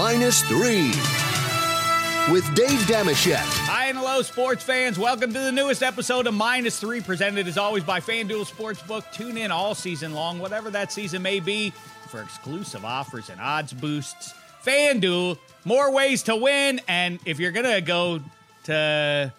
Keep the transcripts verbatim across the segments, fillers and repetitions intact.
minus three with Dave Damaschek. Hi and hello, sports fans. Welcome to the newest episode of Minus Three, presented as always by FanDuel Sportsbook. Tune in all season long, whatever that season may be, for exclusive offers and odds boosts. FanDuel, more ways to win. And if you're going to go to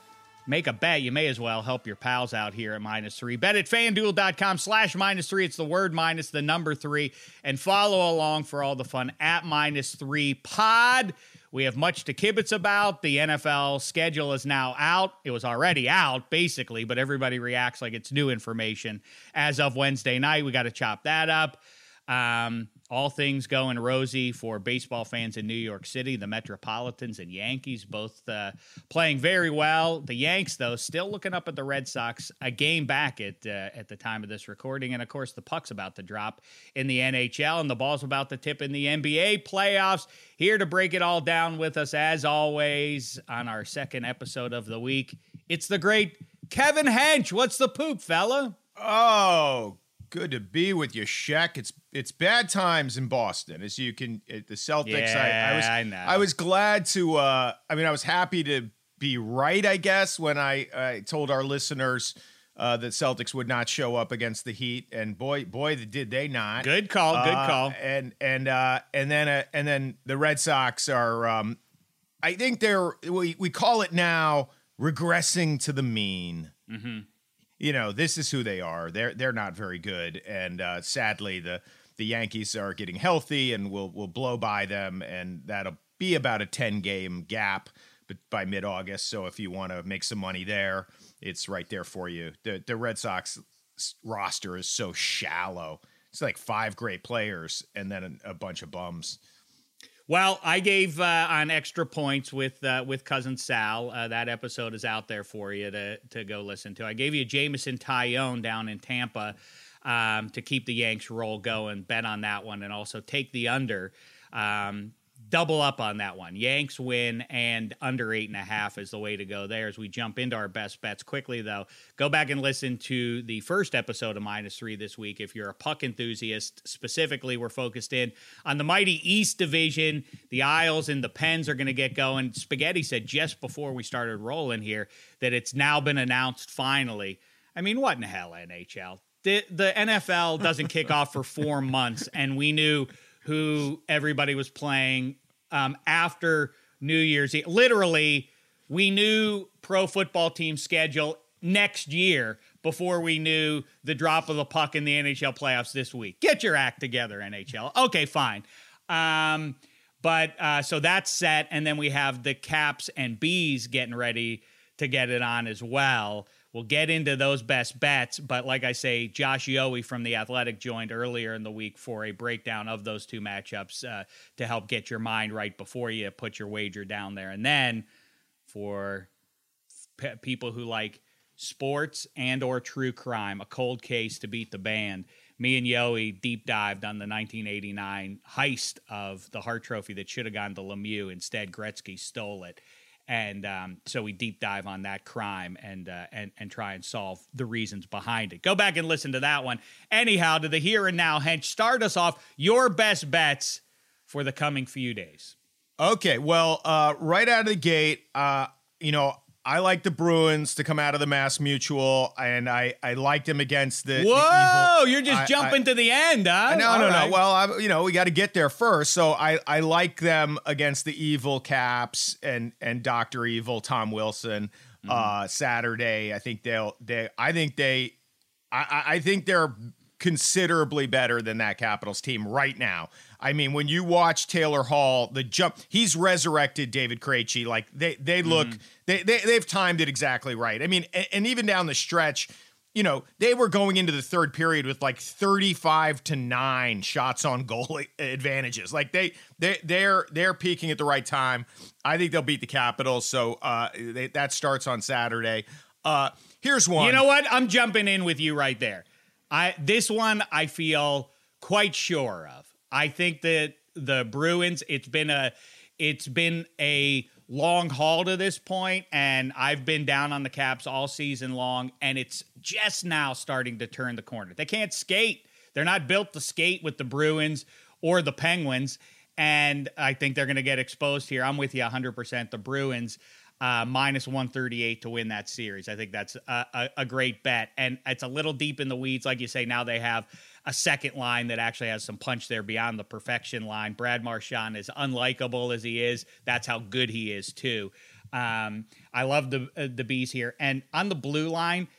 make a bet, you may as well help your pals out here at Minus Three. Bet at FanDuel.com slash Minus Three. It's the word minus the number three. And follow along for all the fun at Minus Three Pod. We have much to kibitz about. The N F L schedule is now out. It was already out, basically, but everybody reacts like it's new information. As of Wednesday night, we got to chop that up. Um, all things going rosy for baseball fans in New York City. The Metropolitans and Yankees both uh, playing very well. The Yanks, though, still looking up at the Red Sox, a game back at, uh, at the time of this recording. And, of course, the puck's about to drop in the N H L, and the ball's about to tip in the N B A playoffs. Here to break it all down with us, as always, on our second episode of the week, it's the great Kevin Hench. What's the poop, fella? Oh, good to be with you, Shaq. It's it's bad times in Boston, as you can. It, the Celtics. Yeah, I, I was. I, know. I was glad to. Uh, I mean, I was happy to be right, I guess, when I, I told our listeners uh, that Celtics would not show up against the Heat, and boy, boy, did they not. Good call. Good uh, call. And and uh, and then uh, and then the Red Sox are. Um, I think they're. We we call it now regressing to the mean. Mm-hmm. You know, this is who they are. They're they're not very good, and uh, sadly, the the Yankees are getting healthy, and we'll we'll blow by them, and that'll be about a ten game gap, but by mid August. So if you want to make some money there, it's right there for you. The the Red Sox roster is so shallow. It's like five great players, and then a, a bunch of bums. Well, I gave uh, on Extra Points with uh, with Cousin Sal. Uh, that episode is out there for you to to go listen to. I gave you Jameson Tyrone down in Tampa um, to keep the Yanks roll going. Bet on that one, and also take the under. Um, double up on that one. Yanks win and under eight and a half is the way to go there. As we jump into our best bets quickly, though, go back and listen to the first episode of Minus Three this week. If you're a puck enthusiast, specifically, we're focused in on the mighty East Division. The Isles and the Pens are going to get going. Spaghetti said just before we started rolling here that it's now been announced finally. I mean, what in the hell, N H L? The, the N F L doesn't kick off for four months, and we knew who everybody was playing Um, after New Year's Eve. Literally, we knew pro football team schedule next year before we knew the drop of the puck in the N H L playoffs this week. Get your act together, N H L. Okay, fine. Um, but uh, so that's set, and then we have the Caps and Bees getting ready to get it on as well. We'll get into those best bets, but like I say, Josh Yowie from The Athletic joined earlier in the week for a breakdown of those two matchups uh, to help get your mind right before you put your wager down there. And then for pe- people who like sports and or true crime, a cold case to beat the band, me and Yowie deep dived on the nineteen eighty-nine heist of the Hart Trophy that should have gone to Lemieux. Instead, Gretzky stole it. And um, so we deep dive on that crime and uh, and and try and solve the reasons behind it. Go back and listen to that one. Anyhow, to the here and now, Hench, start us off your best bets for the coming few days. Okay, well, uh, right out of the gate, uh, you know, I like the Bruins to come out of the Mass Mutual, and I, I liked them against the. Whoa, the evil, you're just I, jumping I, to the end, huh? No, All no, right. no. Well, I, you know, we got to get there first. So I, I like them against the evil Caps and and Doctor Evil Tom Wilson mm-hmm. uh, Saturday. I think they'll they. I think they. I, I think they're considerably better than that Capitals team right now. I mean, when you watch Taylor Hall, the jump, he's resurrected David Krejci. Like they, they look, mm-hmm. they, they, they've timed it exactly right. I mean, and, and even down the stretch, you know, they were going into the third period with like thirty-five to nine shots on goal advantages. Like they, they, they're, they're peaking at the right time. I think they'll beat the Capitals. So uh, they, that starts on Saturday. Uh, here's one. You know what? I'm jumping in with you right there. I, this one I feel quite sure of. I think that the Bruins, it's been a it's been a long haul to this point, and I've been down on the Caps all season long, and it's just now starting to turn the corner. They can't skate. They're not built to skate with the Bruins or the Penguins, and I think they're going to get exposed here. I'm with you one hundred percent. The Bruins uh, minus one thirty-eight to win that series. I think that's a, a, a great bet, and it's a little deep in the weeds. Like you say, now they have a second line that actually has some punch there beyond the perfection line. Brad Marchand, as unlikable as he is, that's how good he is too. Um, I love the uh, the Bees here. And on the blue line,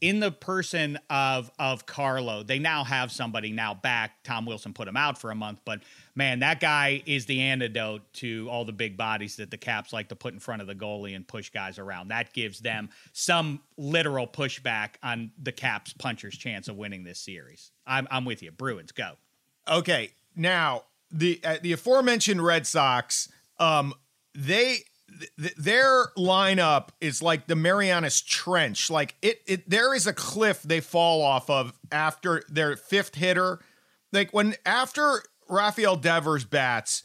in the person of of Carlo, they now have somebody now back. Tom Wilson put him out for a month, but man, that guy is the antidote to all the big bodies that the Caps like to put in front of the goalie and push guys around. That gives them some literal pushback on the Caps puncher's chance of winning this series. I'm, I'm with you. Bruins, go. Okay. Now, the uh, the aforementioned Red Sox, um, they th- their lineup is like the Marianas Trench. Like it, it, there is a cliff they fall off of after their fifth hitter. Like when after Rafael Devers bats,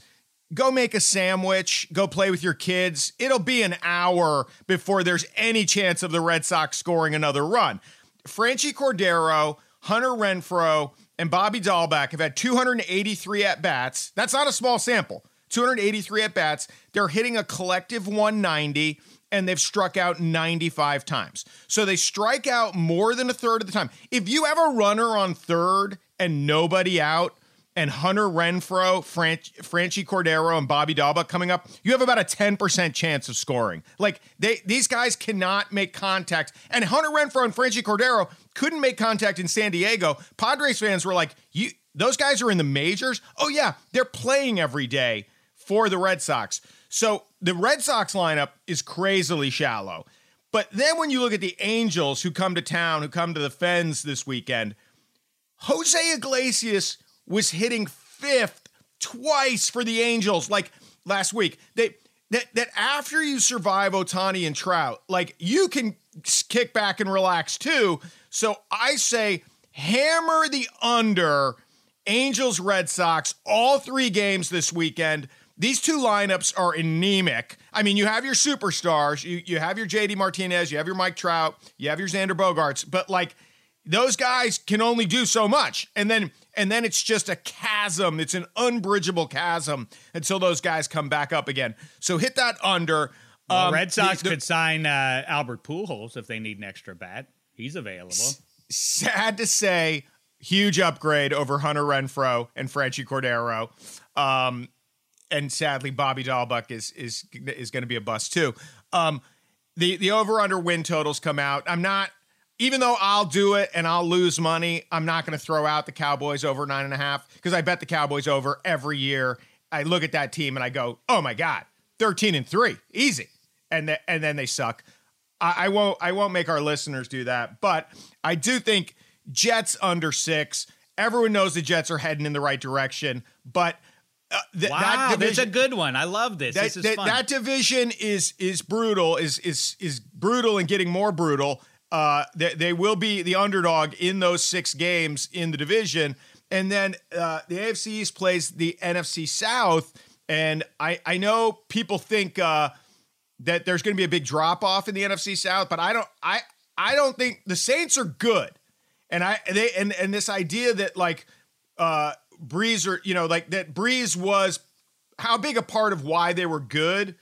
go make a sandwich, go play with your kids. It'll be an hour before there's any chance of the Red Sox scoring another run. Franchy Cordero, Hunter Renfroe, and Bobby Dalbec have had two hundred eighty-three at-bats. That's not a small sample. two hundred eighty-three at-bats. They're hitting a collective one ninety, and they've struck out ninety-five times. So they strike out more than a third of the time. If you have a runner on third and nobody out, and Hunter Renfroe, Fran- Franchy Cordero, and Bobby Dalbec coming up, you have about a ten percent chance of scoring. Like, they, these guys cannot make contact. And Hunter Renfroe and Franchy Cordero couldn't make contact in San Diego. Padres fans were like, "You, those guys are in the majors? Oh, yeah, they're playing every day for the Red Sox." So the Red Sox lineup is crazily shallow. But then when you look at the Angels who come to town, who come to the Fens this weekend, Jose Iglesias was hitting fifth twice for the Angels, like last week. They that that after you survive Ohtani and Trout, like you can kick back and relax too. So I say hammer the under, Angels, Red Sox, all three games this weekend. These two lineups are anemic. I mean, you have your superstars, you you have your J D Martinez, you have your Mike Trout, you have your Xander Bogaerts, but like those guys can only do so much. And then and then it's just a chasm. It's an unbridgeable chasm until those guys come back up again. So hit that under. Well, um, Red Sox the, the, could sign uh, Albert Pujols if they need an extra bat. He's available. S- sad to say, huge upgrade over Hunter Renfroe and Franchy Cordero. Um, and sadly, Bobby Dalbec is is is going to be a bust too. Um, the the over-under win totals come out. I'm not. Even though I'll do it and I'll lose money, I'm not going to throw out the Cowboys over nine and a half because I bet the Cowboys over every year. I look at that team and I go, "Oh my God, thirteen and three, easy," and th- and then they suck. I-, I won't I won't make our listeners do that, but I do think Jets under six. Everyone knows the Jets are heading in the right direction, but uh, th- wow, that division, there's a good one. I love this. That, this is th- fun. That division is is brutal. Is is is brutal and getting more brutal. Uh, they, they will be the underdog in those six games in the division. And then uh, the A F C East plays the N F C South. And I, I know people think uh, that there's going to be a big drop-off in the N F C South, but I don't I I don't think the Saints are good. And I they and, and this idea that like uh, Breeze or you know like that Breeze was how big a part of why they were good.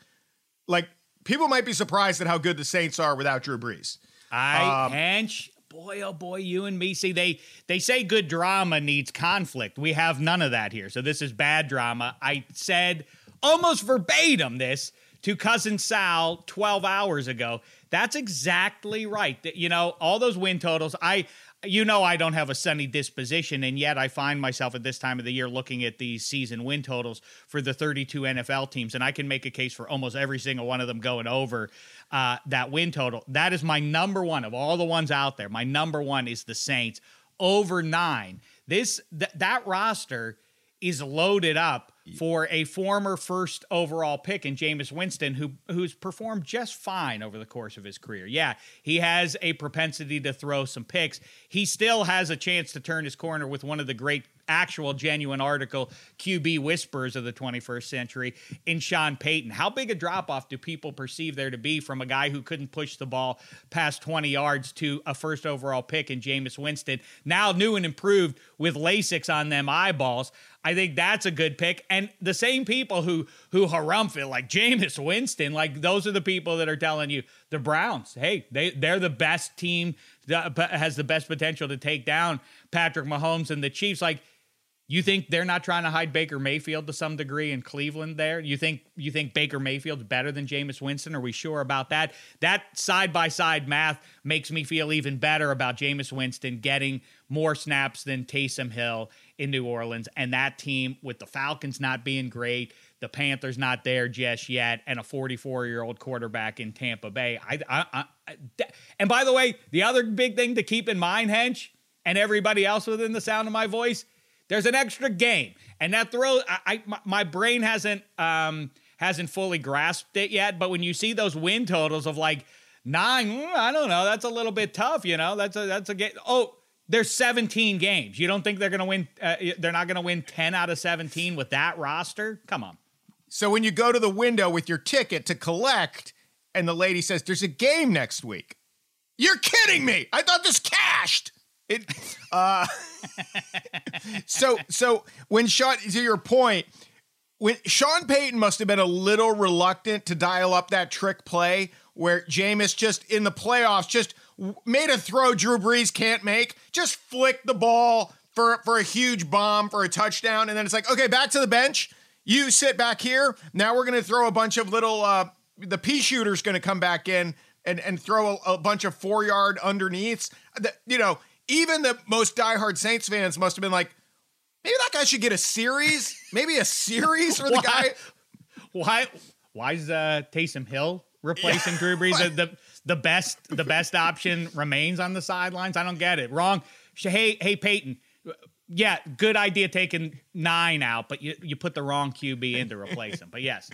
Like people might be surprised at how good the Saints are without Drew Brees. I um, Hench, boy, oh boy, you and me. See, they they say good drama needs conflict. We have none of that here. So this is bad drama. I said almost verbatim this to Cousin Sal twelve hours ago. That's exactly right. You know, all those win totals, I you know I don't have a sunny disposition, and yet I find myself at this time of the year looking at these season win totals for the thirty-two N F L teams, and I can make a case for almost every single one of them going over uh, that win total. That is my number one of all the ones out there. My number one is the Saints, over nine. This th- That roster is loaded up for a former first overall pick in Jameis Winston, who who's performed just fine over the course of his career. Yeah, he has a propensity to throw some picks. He still has a chance to turn his corner with one of the great actual genuine article, Q B Whispers of the twenty-first century, in Sean Payton. How big a drop-off do people perceive there to be from a guy who couldn't push the ball past twenty yards to a first overall pick in Jameis Winston, now new and improved with LASIKs on them eyeballs? I think that's a good pick. And the same people who who harumph it, like Jameis Winston, like those are the people that are telling you the Browns, hey, they, they're the best team that has the best potential to take down Patrick Mahomes and the Chiefs. Like, you think they're not trying to hide Baker Mayfield to some degree in Cleveland there? You think you think Baker Mayfield's better than Jameis Winston? Are we sure about that? That side-by-side math makes me feel even better about Jameis Winston getting more snaps than Taysom Hill in New Orleans, and that team, with the Falcons not being great, the Panthers not there just yet, and a forty-four-year-old quarterback in Tampa Bay. I, I, I, and by the way, the other big thing to keep in mind, Hench, and everybody else within the sound of my voice, there's an extra game, and that throw, I, I my brain hasn't um, hasn't fully grasped it yet. But when you see those win totals of like nine, I don't know, that's a little bit tough, you know. That's a that's a game. Oh, there's seventeen games. You don't think they're gonna win? Uh, they're not gonna win ten out of seventeen with that roster? Come on. So when you go to the window with your ticket to collect, and the lady says, "There's a game next week," you're kidding me. I thought this cashed. It, uh, so, so when Sean, to your point, when Sean Payton must have been a little reluctant to dial up that trick play where Jameis just in the playoffs just made a throw Drew Brees can't make, just flicked the ball for, for a huge bomb for a touchdown. And then it's like, okay, back to the bench. You sit back here. Now we're going to throw a bunch of little, uh, the pea shooter's going to come back in and, and throw a, a bunch of four yard underneaths. You know, even the most diehard Saints fans must have been like, maybe that guy should get a series, maybe a series for the why, guy. Why? Why is uh, Taysom Hill replacing yeah. Drew Brees? the, the the best the best option remains on the sidelines. I don't get it. Wrong. Hey, hey, Peyton. Yeah, good idea taking nine out, but you you put the wrong Q B in to replace him. But yes,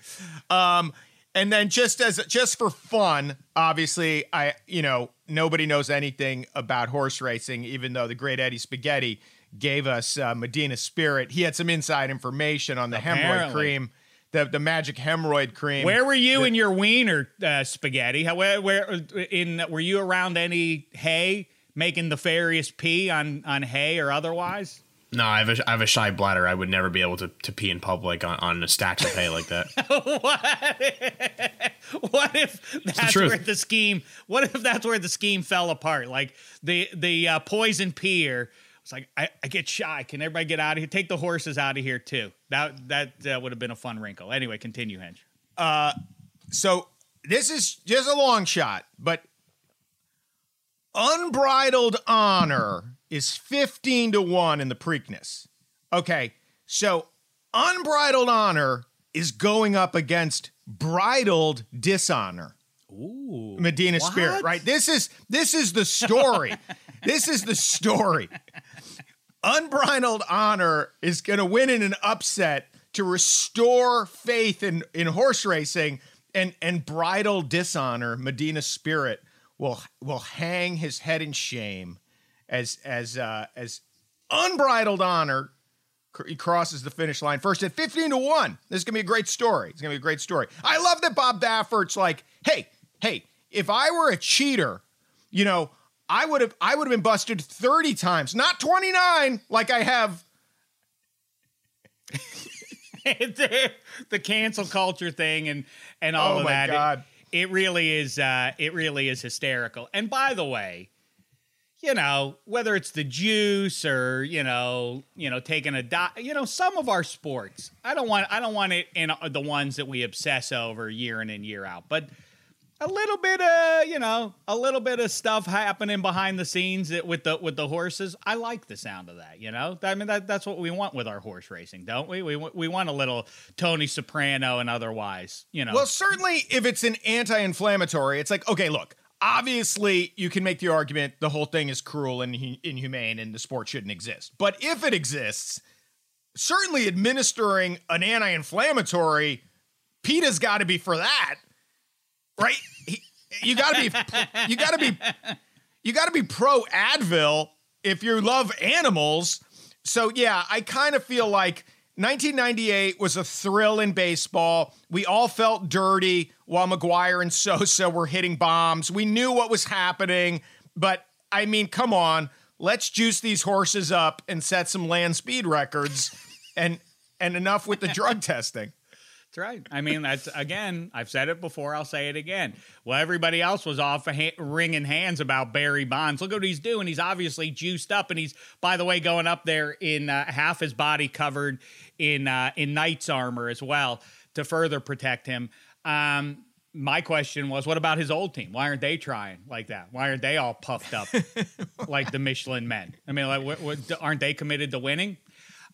um, and then just as just for fun, obviously, I you know. Nobody knows anything about horse racing, even though the great Eddie Spaghetti gave us uh, Medina Spirit. He had some inside information on the Apparently. hemorrhoid cream, the the magic hemorrhoid cream. Where were you the, in your wiener, uh, Spaghetti? How, where, where in were you around any hay making the fairies pee on on hay or otherwise? No, I have a I have a shy bladder. I would never be able to, to pee in public on, on a stack of hay like that. What? What if that's the where the scheme? What if that's where the scheme fell apart? Like the the uh, poison peer was like, I, I get shy. Can everybody get out of here? Take the horses out of here too. That that uh, would have been a fun wrinkle. Anyway, continue, Hench. Uh, so this is just a long shot, but Unbridled Honor is fifteen to one in the Preakness. Okay, so Unbridled Honor is going up against Bridled Dishonor. Ooh, Medina what? Spirit, right? This is this is the story. This is the story. Unbridled Honor is going to win in an upset to restore faith in, in horse racing, and and Bridled Dishonor, Medina Spirit, will will hang his head in shame as as uh, as Unbridled Honor cr- crosses the finish line first at fifteen to one. This is going to be a great story. It's going to be a great story. I love that Bob Daffert's like, hey, hey, if I were a cheater, you know, I would have I would have been busted thirty times, not twenty-nine like I have. the, the cancel culture thing and and all oh of that. Oh my God. It, It really is. Uh, it really is hysterical. And by the way, you know, whether it's the juice or you know, you know, taking a di- you know, some of our sports. I don't want. I don't want it in the ones that we obsess over year in and year out. But a little bit of you know, a little bit of stuff happening behind the scenes that with the with the horses. I like the sound of that. You know, I mean, that that's what we want with our horse racing, don't we? We we want a little Tony Soprano and otherwise, you know. Well, certainly if it's an anti-inflammatory, it's like, okay, look, obviously you can make the argument the whole thing is cruel and inhumane and the sport shouldn't exist. But if it exists, certainly administering an anti-inflammatory, PETA's got to be for that, right? He, you got to be, you got to be, you got to be pro Advil if you love animals. So, yeah, I kind of feel like nineteen ninety-eight was a thrill in baseball. We all felt dirty while Maguire and Sosa were hitting bombs. We knew what was happening, but, I mean, come on. Let's juice these horses up and set some land speed records and and enough with the drug testing. That's right. I mean, that's, again, I've said it before. I'll say it again. Well, everybody else was off ha- wringing hands about Barry Bonds. Look what he's doing. He's obviously juiced up, and he's, by the way, going up there in uh, half his body covered in uh, in knight's armor as well to further protect him. Um, my question was, what about his old team? Why aren't they trying like that? Why aren't they all puffed up like the Michelin Men? I mean, like, what, what, aren't they committed to winning?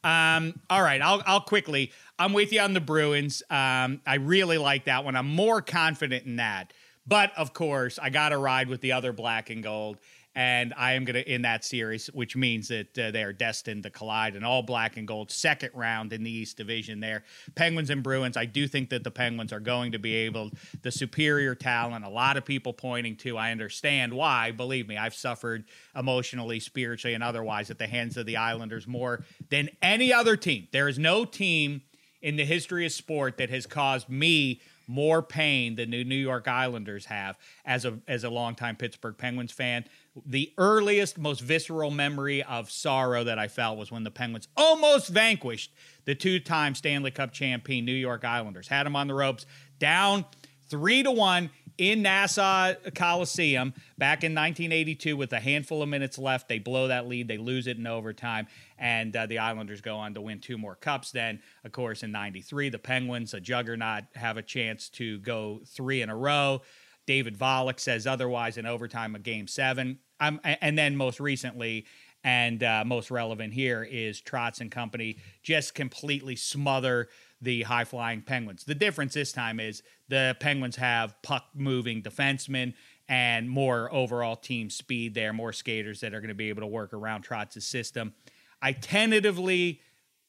Um, all right, I'll, I'll quickly, I'm with you on the Bruins. Um, I really like that one. I'm more confident in that, but of course I got to ride with the other black and gold, and I am going to, in that series, which means that uh, they are destined to collide in all black and gold second round in the East Division there. Penguins and Bruins. I do think that the Penguins are going to be able, the superior talent, a lot of people pointing to, I understand why, believe me, I've suffered emotionally, spiritually, and otherwise at the hands of the Islanders more than any other team. There is no team in the history of sport that has caused me more pain than the New York Islanders have as a as a longtime Pittsburgh Penguins fan. The earliest, most visceral memory of sorrow that I felt was when the Penguins almost vanquished the two-time Stanley Cup champion New York Islanders. Had them on the ropes, down three to one in Nassau Coliseum back in nineteen eighty-two with a handful of minutes left. They blow that lead. They lose it in overtime. And uh, the Islanders go on to win two more cups. Then, of course, in ninety-three, the Penguins, a juggernaut, have a chance to go three in a row. David Volek says otherwise in overtime of Game seven. Um, and then most recently and uh, most relevant here is Trotz and company just completely smother the high-flying Penguins. The difference this time is the Penguins have puck-moving defensemen and more overall team speed there, more skaters that are going to be able to work around Trotz's system. I tentatively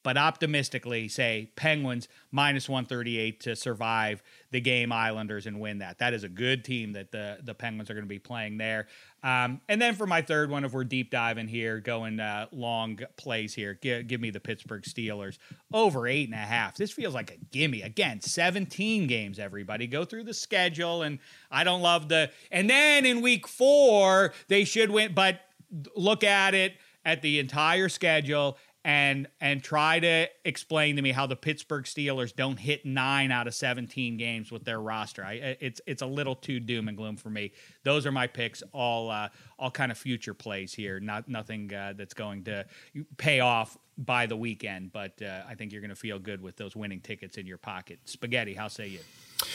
but optimistically say Penguins minus one thirty-eight to survive the game Islanders and win that. That is a good team that the, the Penguins are going to be playing there. Um, and then for my third one, if we're deep diving here, going uh, long plays here, give, give me the Pittsburgh Steelers over eight and a half. This feels like a gimme. Again, seventeen games, everybody. Go through the schedule, and I don't love the... And then in week four, they should win, but look at it at the entire schedule and and try to explain to me how the Pittsburgh Steelers don't hit nine out of seventeen games with their roster. I, it's it's a little too doom and gloom for me. Those are my picks, all uh, all kind of future plays here. Not nothing uh, that's going to pay off by the weekend, but uh, I think you're going to feel good with those winning tickets in your pocket. Spaghetti, how say you?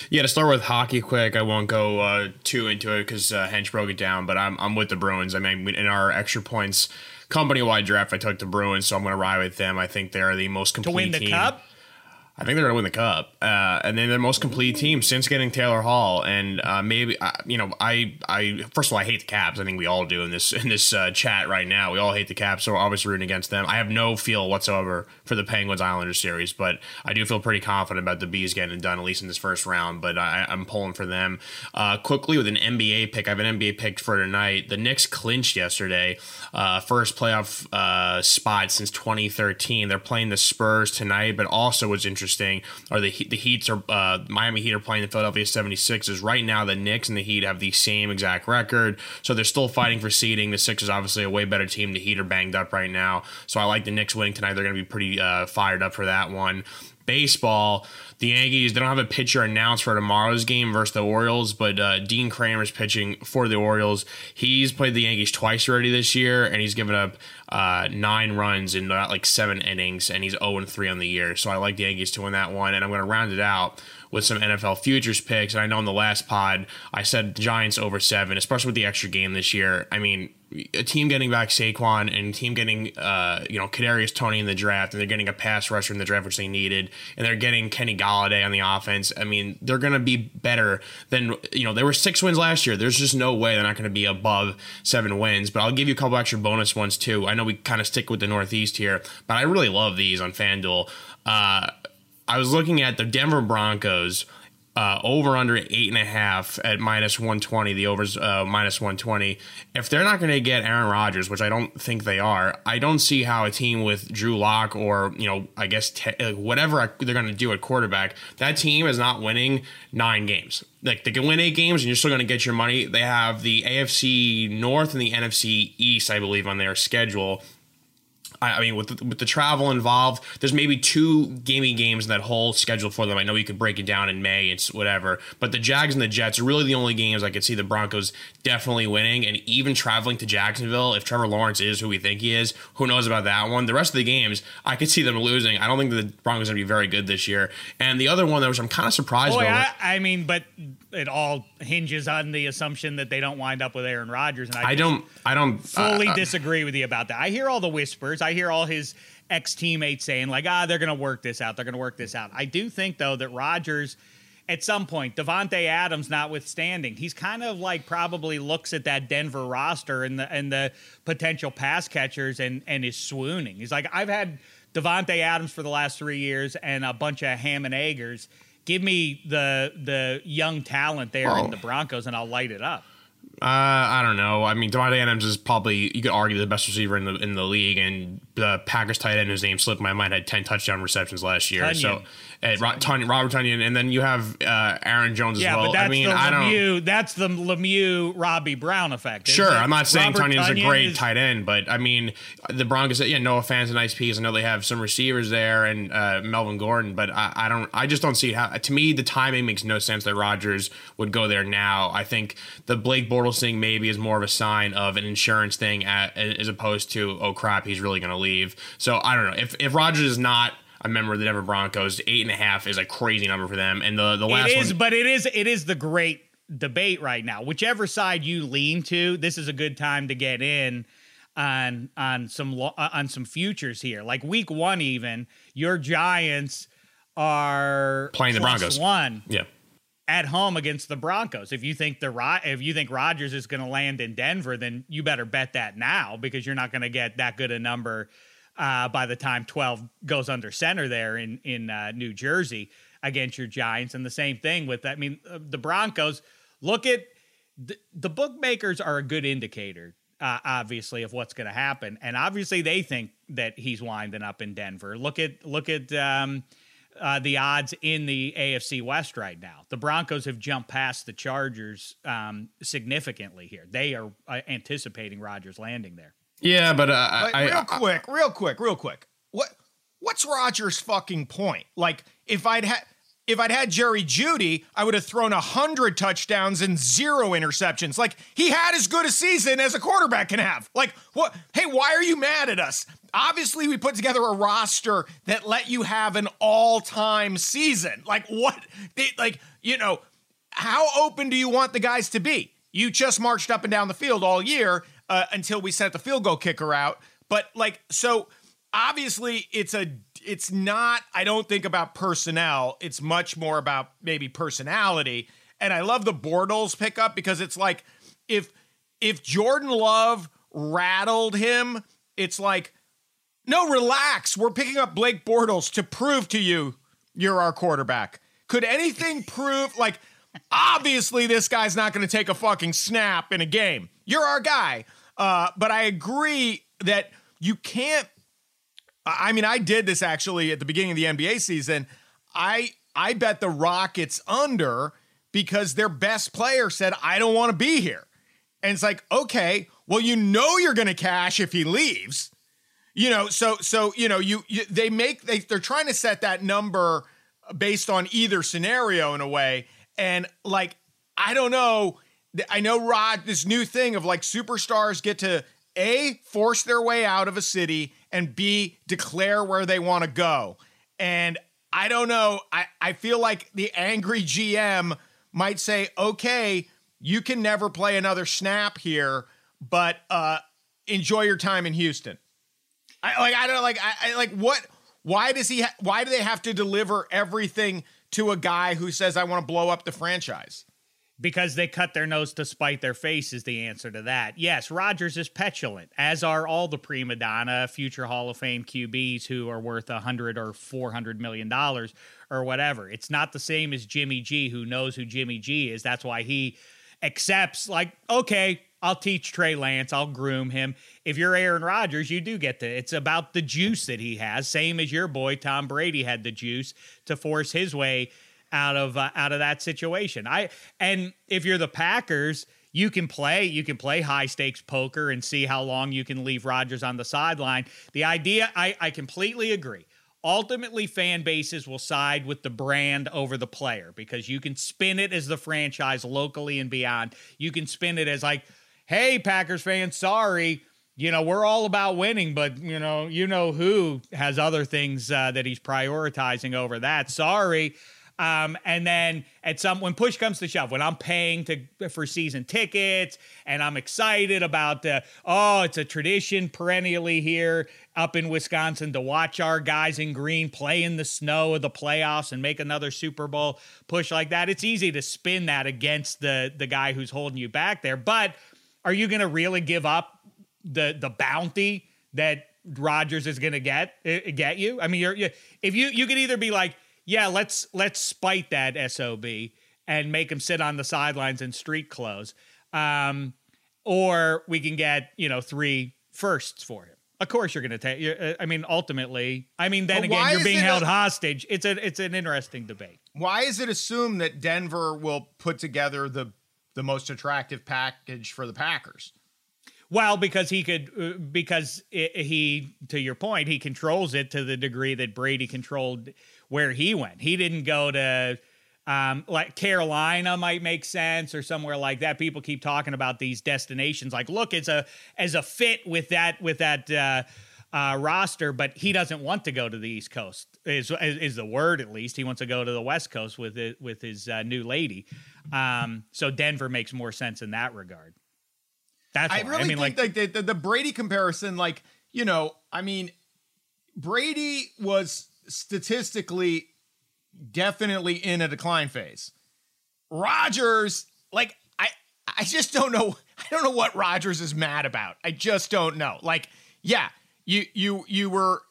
Yeah, to start with hockey quick, I won't go uh, too into it because uh, Hench broke it down, but I'm I'm with the Bruins. I mean, in our extra points company-wide draft, I took the Bruins, so I'm going to ride with them. I think they're the most complete team. To win the team. Cup? I think they're going to win the Cup. Uh, and they're the most complete team since getting Taylor Hall. And uh, maybe, uh, you know, I, I first of all, I hate the Caps. I think we all do in this in this uh, chat right now. We all hate the Caps, so we're obviously rooting against them. I have no feel whatsoever for the Penguins-Islanders series, but I do feel pretty confident about the Bees getting it done, at least in this first round. But I, I'm pulling for them. Uh, quickly, with an N B A pick, I have an N B A pick for tonight. The Knicks clinched yesterday. Uh, first playoff uh, spot since twenty thirteen. They're playing the Spurs tonight, but also was interesting. Interesting are the the Heats are uh, Miami Heat are playing the Philadelphia seventy-sixers right now. The Knicks and the Heat have the same exact record, so they're still fighting for seeding. The Sixers obviously a way better team. The Heat are banged up right now, so I like the Knicks winning tonight. They're going to be pretty uh, fired up for that one. Baseball, the Yankees, they don't have a pitcher announced for tomorrow's game versus the Orioles, but uh, Dean Kramer's pitching for the Orioles. He's played the Yankees twice already this year, and he's given up uh, nine runs in about like seven innings, and he's oh and three on the year. So I like the Yankees to win that one, and I'm going to round it out with some N F L futures picks. And I know in the last pod, I said Giants over seven, especially with the extra game this year. I mean, a team getting back Saquon and a team getting, uh, you know, Kadarius Toney in the draft, and they're getting a pass rusher in the draft, which they needed, and they're getting Kenny Golladay on the offense. I mean, they're going to be better than, you know, there were six wins last year. There's just no way they're not going to be above seven wins, but I'll give you a couple extra bonus ones too. I know we kind of stick with the Northeast here, but I really love these on FanDuel. Uh, I was looking at the Denver Broncos Uh, over under eight and a half at minus one twenty. The over's uh, minus one twenty. If they're not going to get Aaron Rodgers, which I don't think they are, I don't see how a team with Drew Lock or, you know, I guess te- whatever they're going to do at quarterback, that team is not winning nine games. Like, they can win eight games and you're still going to get your money. They have the A F C North and the N F C East, I believe, on their schedule. I mean, with the, with the travel involved, there's maybe two gaming games in that whole schedule for them. I know you could break it down in May. It's whatever. But the Jags and the Jets are really the only games I could see the Broncos definitely winning. And even traveling to Jacksonville, if Trevor Lawrence is who we think he is, who knows about that one. The rest of the games, I could see them losing. I don't think the Broncos are going to be very good this year. And the other one, which I'm kind of surprised Boy, about. I, I mean, but it all hinges on the assumption that they don't wind up with Aaron Rodgers. And I, I don't I don't fully uh, disagree with you about that. I hear all the whispers. I I hear all his ex-teammates saying, like, ah, they're going to work this out. They're going to work this out. I do think, though, that Rodgers, at some point, Davante Adams notwithstanding, he's kind of like probably looks at that Denver roster and the and the potential pass catchers and, and is swooning. He's like, I've had Davante Adams for the last three years and a bunch of ham and eggers. Give me the, the young talent there oh. in the Broncos, and I'll light it up. Uh, I don't know. I mean, Davante Adams is probably, you could argue, the best receiver in the in the league, and the Packers tight end, whose name slipped my mind, had ten touchdown receptions last year. Tonyan. So, uh, Ro- Tony, Robert Tonyan, and then you have uh, Aaron Jones as yeah, well. But that's I mean, the I don't. Lemieux, that's the Lemieux Robbie Brown effect. Sure, it? I'm not saying Robert Tonyan's Tonyan a great is- tight end, but I mean, the Broncos. Yeah, Noah Fann's a nice piece. I know they have some receivers there and uh, Melvin Gordon, but I, I don't. I just don't see how. To me, the timing makes no sense that Rodgers would go there now. I think the Blake Bortles thing maybe is more of a sign of an insurance thing at, as opposed to, oh crap, he's really going to leave. So I don't know if if Rodgers is not a member of the Denver Broncos, eight and a half is a crazy number for them. And the the last it is, one, but it is it is the great debate right now. Whichever side you lean to, this is a good time to get in on on some on some futures here. Like week one, even your Giants are playing the Broncos one. Yeah. At home against the Broncos. If you think the if you think Rodgers is going to land in Denver, then you better bet that now, because you're not going to get that good a number uh, by the time twelve goes under center there in in uh, New Jersey against your Giants. And the same thing with I mean uh, the Broncos. Look at the, the bookmakers are a good indicator, uh, obviously, of what's going to happen, and obviously they think that he's winding up in Denver. Look at look at. Um, Uh, the odds in the A F C West right now. The Broncos have jumped past the Chargers um, significantly here. They are uh, anticipating Rodgers landing there. Yeah, but uh, like, I, real I, quick, I, real quick, real quick. What what's Rodgers' fucking point? Like, if I'd had if I'd had Jerry Jeudy, I would have thrown a hundred touchdowns and zero interceptions. Like, he had as good a season as a quarterback can have. Like, what? Hey, why are you mad at us? Obviously, we put together a roster that let you have an all-time season. Like, what? They, like, you know, how open do you want the guys to be? You just marched up and down the field all year uh, until we sent the field goal kicker out. But, like, so obviously it's a it's not, I don't think, about personnel. It's much more about maybe personality. And I love the Bortles pickup, because it's like if if Jordan Love rattled him, it's like, no, relax. We're picking up Blake Bortles to prove to you you're our quarterback. Could anything prove, like, obviously this guy's not going to take a fucking snap in a game. You're our guy. Uh, but I agree that you can't. I mean, I did this actually at the beginning of the N B A season. I I bet the Rockets under because their best player said, I don't want to be here. And it's like, okay, well, you know you're going to cash if he leaves. You know, so, so, you know, you, you they make, they, they're trying to set that number based on either scenario in a way. And like, I don't know, I know Rod, this new thing of like superstars get to A, force their way out of a city, and B, declare where they want to go. And I don't know, I, I feel like the angry G M might say, okay, you can never play another snap here, but uh, enjoy your time in Houston. I like I don't like I, I like what why does he ha- why do they have to deliver everything to a guy who says I want to blow up the franchise? Because they cut their nose to spite their face is the answer to that. Yes, Rodgers is petulant, as are all the prima donna future Hall of Fame Q Bs who are worth one hundred or four hundred million dollars or whatever. It's not the same as Jimmy G, who knows who Jimmy G is. That's why he accepts, like, okay, I'll teach Trey Lance, I'll groom him. If you're Aaron Rodgers, you do get to. It's about the juice that he has, same as your boy Tom Brady had the juice to force his way out of uh, out of that situation. I and if you're the Packers, you can play you can play high stakes poker and see how long you can leave Rodgers on the sideline. The idea, I, I completely agree. Ultimately, fan bases will side with the brand over the player because you can spin it as the franchise locally and beyond. You can spin it as like, hey, Packers fans, sorry, you know, we're all about winning, but you know, you know who has other things uh, that he's prioritizing over that. Sorry. Um, and then at some, when push comes to shove, when I'm paying to for season tickets and I'm excited about the, oh, it's a tradition perennially here up in Wisconsin to watch our guys in green play in the snow of the playoffs and make another Super Bowl push like that. It's easy to spin that against the, the guy who's holding you back there, but are you going to really give up the, the bounty that Rodgers is going to get, get you? I mean, you're, you, if you, you could either be like, yeah, let's let's spite that S O B and make him sit on the sidelines in street clothes. Um, or we can get, you know, three firsts for him. Of course you're going to take, I mean, ultimately, I mean, then again, you're being held hostage. It's a, it's an interesting debate. Why is it assumed that Denver will put together the, the most attractive package for the Packers? Well, because he could, because it, he, to your point, he controls it to the degree that Brady controlled where he went. He didn't go to um, like Carolina might make sense or somewhere like that. People keep talking about these destinations. Like, look, it's a as a fit with that with that uh, uh, roster, but he doesn't want to go to the East Coast. Is is the word at least? He wants to go to the West Coast with it, with his uh, new lady. Um, so Denver makes more sense in that regard. That's I really I mean, think like the, the, the Brady comparison, like, you know, I mean, Brady was statistically definitely in a decline phase. Rodgers, like, I, I just don't know. I don't know what Rodgers is mad about. I just don't know. Like, yeah, you, you, you were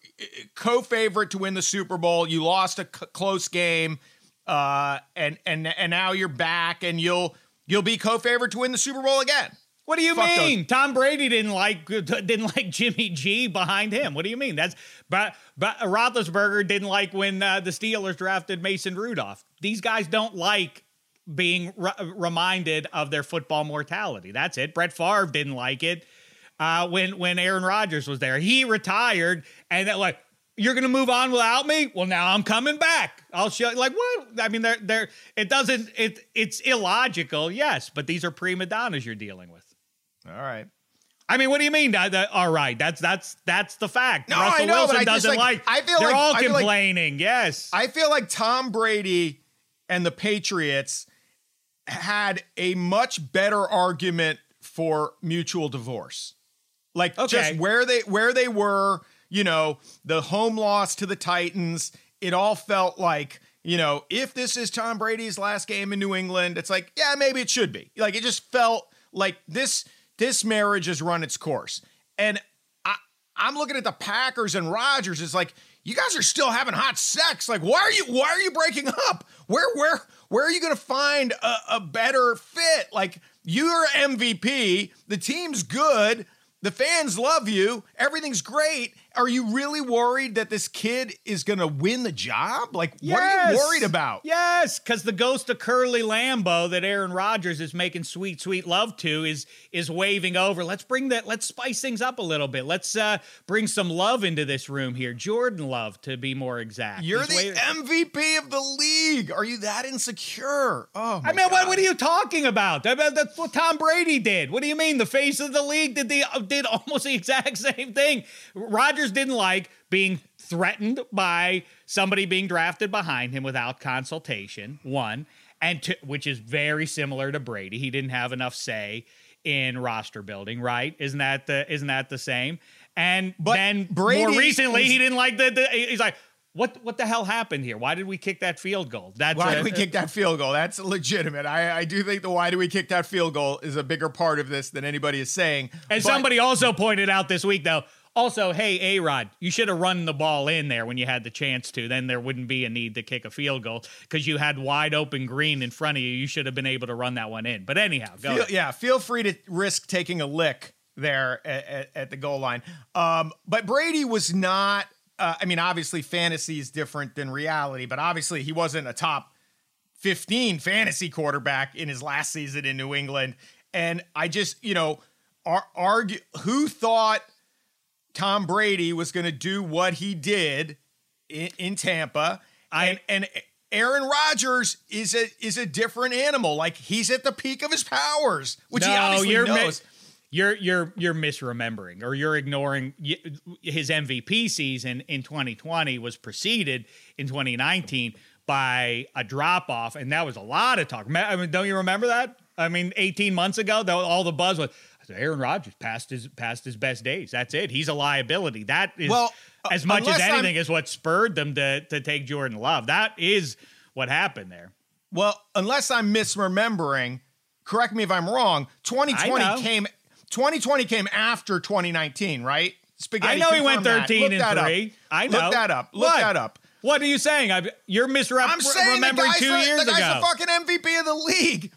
co-favorite to win the Super Bowl. You lost a c- close game. Uh, and, and, and now you're back and you'll, you'll be co-favorite to win the Super Bowl again. What do you Fuck mean? Those. Tom Brady didn't like didn't like Jimmy G behind him. What do you mean? That's but but Roethlisberger didn't like when uh, the Steelers drafted Mason Rudolph. These guys don't like being re- reminded of their football mortality. That's it. Brett Favre didn't like it uh, when when Aaron Rodgers was there. He retired, and that like you're going to move on without me. Well, now I'm coming back. I'll show. Like what? I mean, they're they're. It doesn't. It it's illogical. Yes, but these are prima donnas you're dealing with. All right. I mean, what do you mean? That, that, all right. That's that's that's the fact. No, Russell I know, Wilson but I doesn't just, like, like. I feel they're like, all I complaining. Like, yes. I feel like Tom Brady and the Patriots had a much better argument for mutual divorce. Like okay. just where they where they were, you know, the home loss to the Titans. It all felt like, you know, if this is Tom Brady's last game in New England, it's like, yeah, maybe it should be. Like it just felt like this. This marriage has run its course. And I, I'm looking at the Packers and Rodgers. It's like, you guys are still having hot sex. Like, why are you why are you breaking up? Where where where are you going to find a, a better fit? Like, you're M V P. The team's good. The fans love you. Everything's great. Are you really worried that this kid is going to win the job? Like, yes. What are you worried about? Yes, because the ghost of Curly Lambeau that Aaron Rodgers is making sweet, sweet love to is is waving over. Let's bring that. Let's spice things up a little bit. Let's uh, bring some love into this room here. Jordan Love, to be more exact. You're He's the waving. M V P of the league. Are you that insecure? Oh, my I mean, what, what are you talking about? That's what Tom Brady did. What do you mean? The face of the league did the did almost the exact same thing. Rodgers didn't like being threatened by somebody being drafted behind him without consultation, one, and two, which is very similar to Brady. He didn't have enough say in roster building, right? Isn't that the, isn't that the same? And but then Brady more recently, was, he didn't like the, the, he's like, What what the hell happened here? Why did we kick that field goal? That's why a, did we kick that field goal? That's legitimate. I, I do think the why do we kick that field goal is a bigger part of this than anybody is saying. And but- somebody also pointed out this week, though, also, hey, A-Rod, you should have run the ball in there when you had the chance to. Then there wouldn't be a need to kick a field goal because you had wide open green in front of you. You should have been able to run that one in. But anyhow, go feel, yeah, feel free to risk taking a lick there at, at, at the goal line. Um, but Brady was not... Uh, I mean, obviously, fantasy is different than reality, but obviously, he wasn't a top fifteen fantasy quarterback in his last season in New England. And I just, you know, ar- argue who thought Tom Brady was going to do what he did in, in Tampa. I, and, and Aaron Rodgers is a is a different animal. Like he's at the peak of his powers, which no, he obviously knows. Mi- You're you're you're misremembering, or you're ignoring his M V P season in twenty twenty was preceded in twenty nineteen by a drop off, and that was a lot of talk. I mean, don't you remember that? I mean, eighteen months ago, though, all the buzz was Aaron Rodgers past his past his best days. That's it. He's a liability. That is well, as much as anything I'm, is what spurred them to to take Jordan Love. That is what happened there. Well, unless I'm misremembering, correct me if I'm wrong. twenty twenty came. twenty twenty came after twenty nineteen, right? Spaghetti. I know he went thirteen and three. Up. I know. Look that up. Look what? that up. What are you saying? I've, you're misremembering two for, years ago. The guy's the fucking M V P of the league,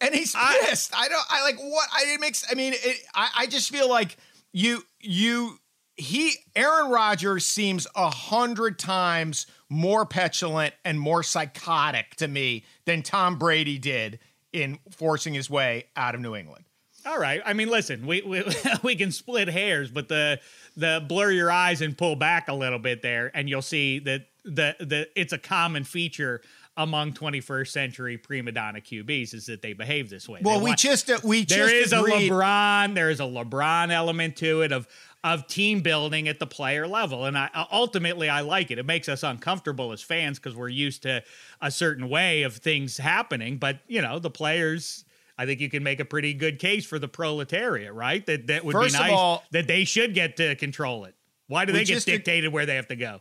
and he's pissed. I, I don't. I like what I didn't make. I mean, it, I, I just feel like you, you, he, Aaron Rodgers seems a hundred times more petulant and more psychotic to me than Tom Brady did in forcing his way out of New England. All right. I mean, listen, we, we we can split hairs, but the the blur your eyes and pull back a little bit there, and you'll see that the the it's a common feature among twenty-first century prima donna Q Bs is that they behave this way. Well, they we want, just we there just is agreed. a LeBron, there is a LeBron element to it of of team building at the player level, and I ultimately I like it. It makes us uncomfortable as fans because we're used to a certain way of things happening, but you know the players. I think you can make a pretty good case for the proletariat, right? That that would First be nice all, that they should get to control it. Why do they get dictated ag- where they have to go?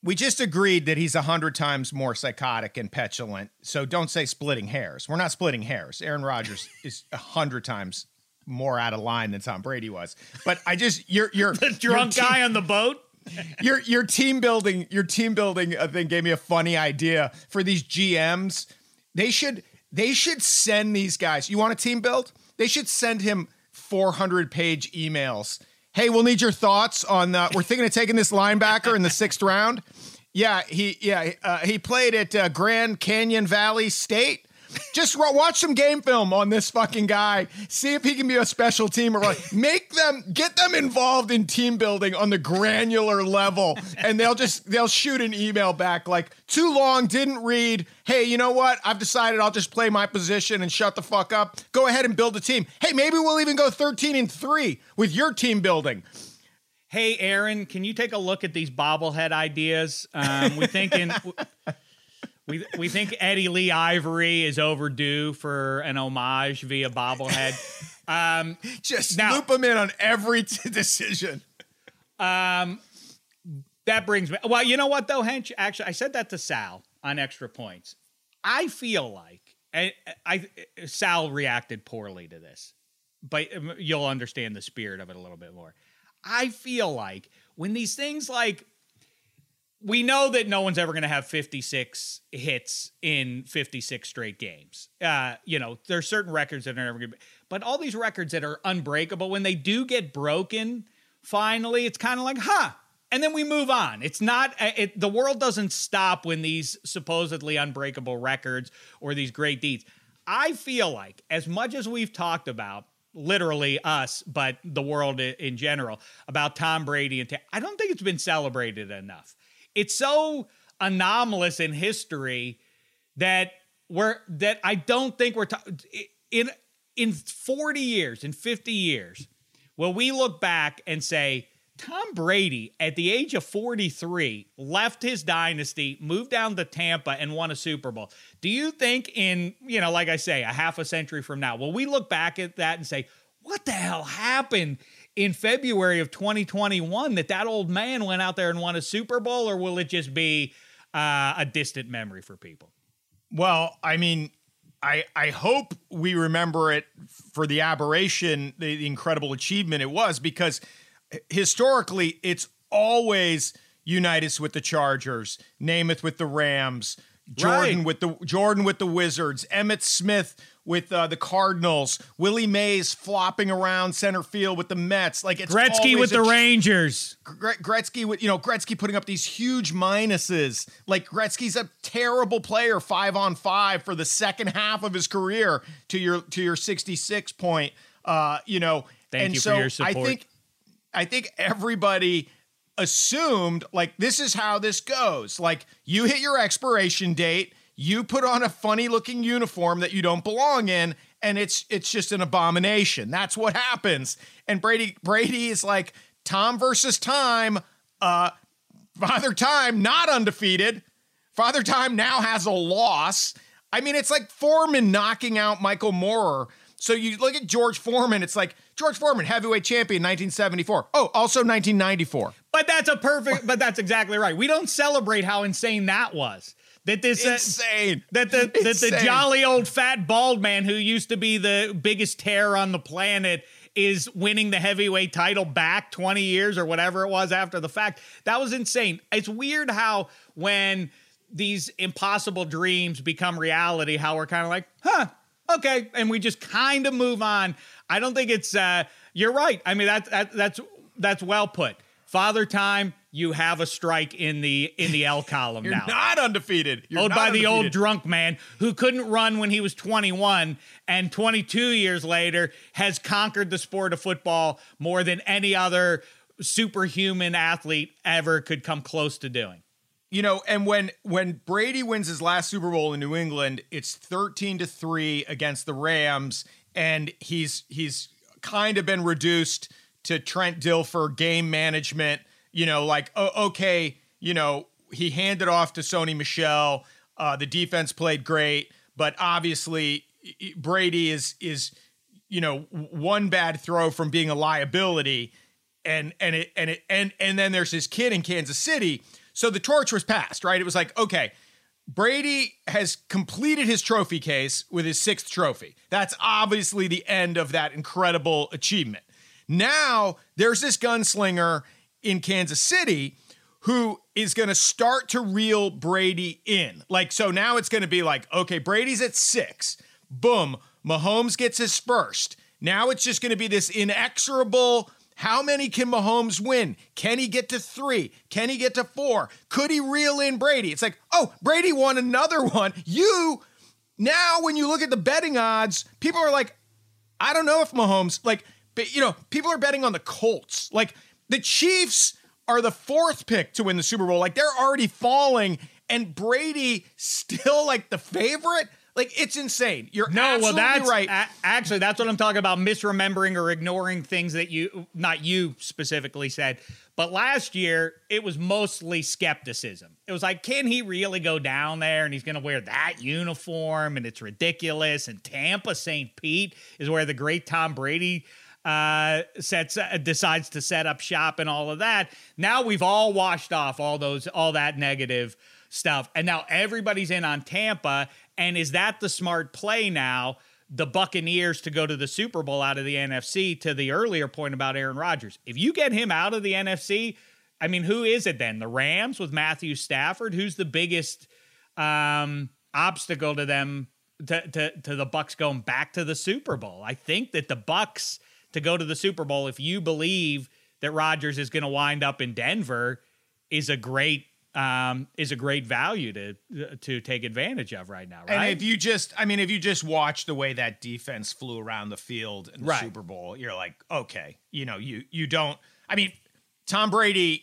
We just agreed that he's a hundred times more psychotic and petulant. So don't say splitting hairs. We're not splitting hairs. Aaron Rodgers is a hundred times more out of line than Tom Brady was. But I just you're you're the drunk you're te- guy on the boat. your your team building your team building thing gave me a funny idea for these G Ms. They should. They should send these guys. You want a team build? They should send him four hundred page emails. Hey, we'll need your thoughts on that. We're thinking of taking this linebacker in the sixth round. Yeah, he yeah uh, he played at uh, Grand Canyon Valley State. Just re- watch some game film on this fucking guy. See if he can be a special teamer. Make them get them involved in team building on the granular level, and they'll just they'll shoot an email back like too long, didn't read. Hey, you know what? I've decided I'll just play my position and shut the fuck up. Go ahead and build a team. Hey, maybe we'll even go thirteen and three with your team building. Hey, Aaron, can you take a look at these bobblehead ideas? Um, we thinking. We we think Eddie Lee Ivory is overdue for an homage via bobblehead. Um, Just now, loop him in on every t- decision. Um, that brings me... Well, you know what, though, Hench? Actually, I said that to Sal on Extra Points. I feel like... I, I Sal reacted poorly to this, but you'll understand the spirit of it a little bit more. I feel like when these things like... We know that no one's ever going to have fifty-six hits in fifty-six straight games. Uh, you know, there's certain records that are never going to be, but all these records that are unbreakable, when they do get broken, finally, it's kind of like, huh, and then we move on. It's not, it, the world doesn't stop when these supposedly unbreakable records or these great deeds. I feel like as much as we've talked about, literally us, but the world in general, about Tom Brady, and T- I don't think it's been celebrated enough. It's so anomalous in history that we're that I don't think we're ta- in in forty years, in fifty years, will we look back and say Tom Brady at the age of forty-three left his dynasty, moved down to Tampa, and won a Super Bowl? Do you think in, you know, like I say, a half a century from now, will we look back at that and say, what the hell happened in February of twenty twenty-one that that old man went out there and won a Super Bowl, or will it just be uh, a distant memory for people? Well, I mean, I I hope we remember it for the aberration, the, the incredible achievement it was, because historically it's always Unitas with the Chargers, Namath with the Rams, Jordan right. with the Jordan with the Wizards, Emmitt Smith with uh, the Cardinals, Willie Mays flopping around center field with the Mets. Like it's Gretzky with the ch- Rangers. Gre- Gretzky with you know Gretzky putting up these huge minuses. Like Gretzky's a terrible player five on five for the second half of his career to your to your sixty-six point. Uh, you know, thank and you so for your support. I think I think everybody assumed, like, this is how this goes. Like, you hit your expiration date, you put on a funny looking uniform that you don't belong in, and it's it's just an abomination. That's what happens. And Brady Brady is like Tom versus time. Uh, Father Time not undefeated. Father Time now has a loss. I mean, it's like Foreman knocking out Michael Moore. So you look at George Foreman, it's like George Foreman, heavyweight champion, nineteen seventy-four. Oh, also nineteen ninety-four. But that's a perfect, but that's exactly right. We don't celebrate how insane that was. That this insane. Uh, that the insane. that the jolly old fat bald man who used to be the biggest terror on the planet is winning the heavyweight title back twenty years or whatever it was after the fact. That was insane. It's weird how when these impossible dreams become reality, how we're kind of like, huh, okay, and we just kind of move on. I don't think it's, uh, you're right. I mean, that, that, that's that's well put. Father Time, you have a strike in the in the L column you're now. You're not undefeated. You're Owned not by undefeated. The old drunk man who couldn't run when he was twenty-one and twenty-two years later has conquered the sport of football more than any other superhuman athlete ever could come close to doing. You know, and when when Brady wins his last Super Bowl in New England, it's thirteen to three against the Rams, and he's he's kind of been reduced to Trent Dilfer game management. You know, like, oh, okay, you know, he handed off to Sony Michel. Uh, the defense played great, but obviously Brady is is you know one bad throw from being a liability, and and it and it and and then there's his kid in Kansas City. So the torch was passed, right? It was like, okay, Brady has completed his trophy case with his sixth trophy. That's obviously the end of that incredible achievement. Now there's this gunslinger in Kansas City who is going to start to reel Brady in. Like, so now it's going to be like, okay, Brady's at six. Boom. Mahomes gets his first. Now it's just going to be this inexorable, how many can Mahomes win? Can he get to three? Can he get to four? Could he reel in Brady? It's like, oh, Brady won another one. You, now when you look at the betting odds, people are like, I don't know if Mahomes, like, but, you know, people are betting on the Colts. Like, the Chiefs are the fourth pick to win the Super Bowl. Like, they're already falling, and Brady still, like, the favorite? Like, it's insane. You're no, absolutely well, that's, right. A- actually, that's what I'm talking about, misremembering or ignoring things that you, not you specifically said, but last year, it was mostly skepticism. It was like, can he really go down there and he's going to wear that uniform and it's ridiculous? And Tampa Saint Pete is where the great Tom Brady uh, sets uh, decides to set up shop and all of that. Now we've all washed off all those all that negative stuff, and now everybody's in on Tampa. And is that the smart play now, the Buccaneers to go to the Super Bowl out of the N F C, to the earlier point about Aaron Rodgers? If you get him out of the N F C, I mean, who is it then? The Rams with Matthew Stafford? Who's the biggest um, obstacle to them, to, to, to the Bucs going back to the Super Bowl? I think that the Bucs to go to the Super Bowl, if you believe that Rodgers is going to wind up in Denver, is a great Um, is a great value to to take advantage of right now, right? And if you just, I mean, if you just watch the way that defense flew around the field in the right. Super Bowl, you're like, okay, you know, you you don't. I mean, Tom Brady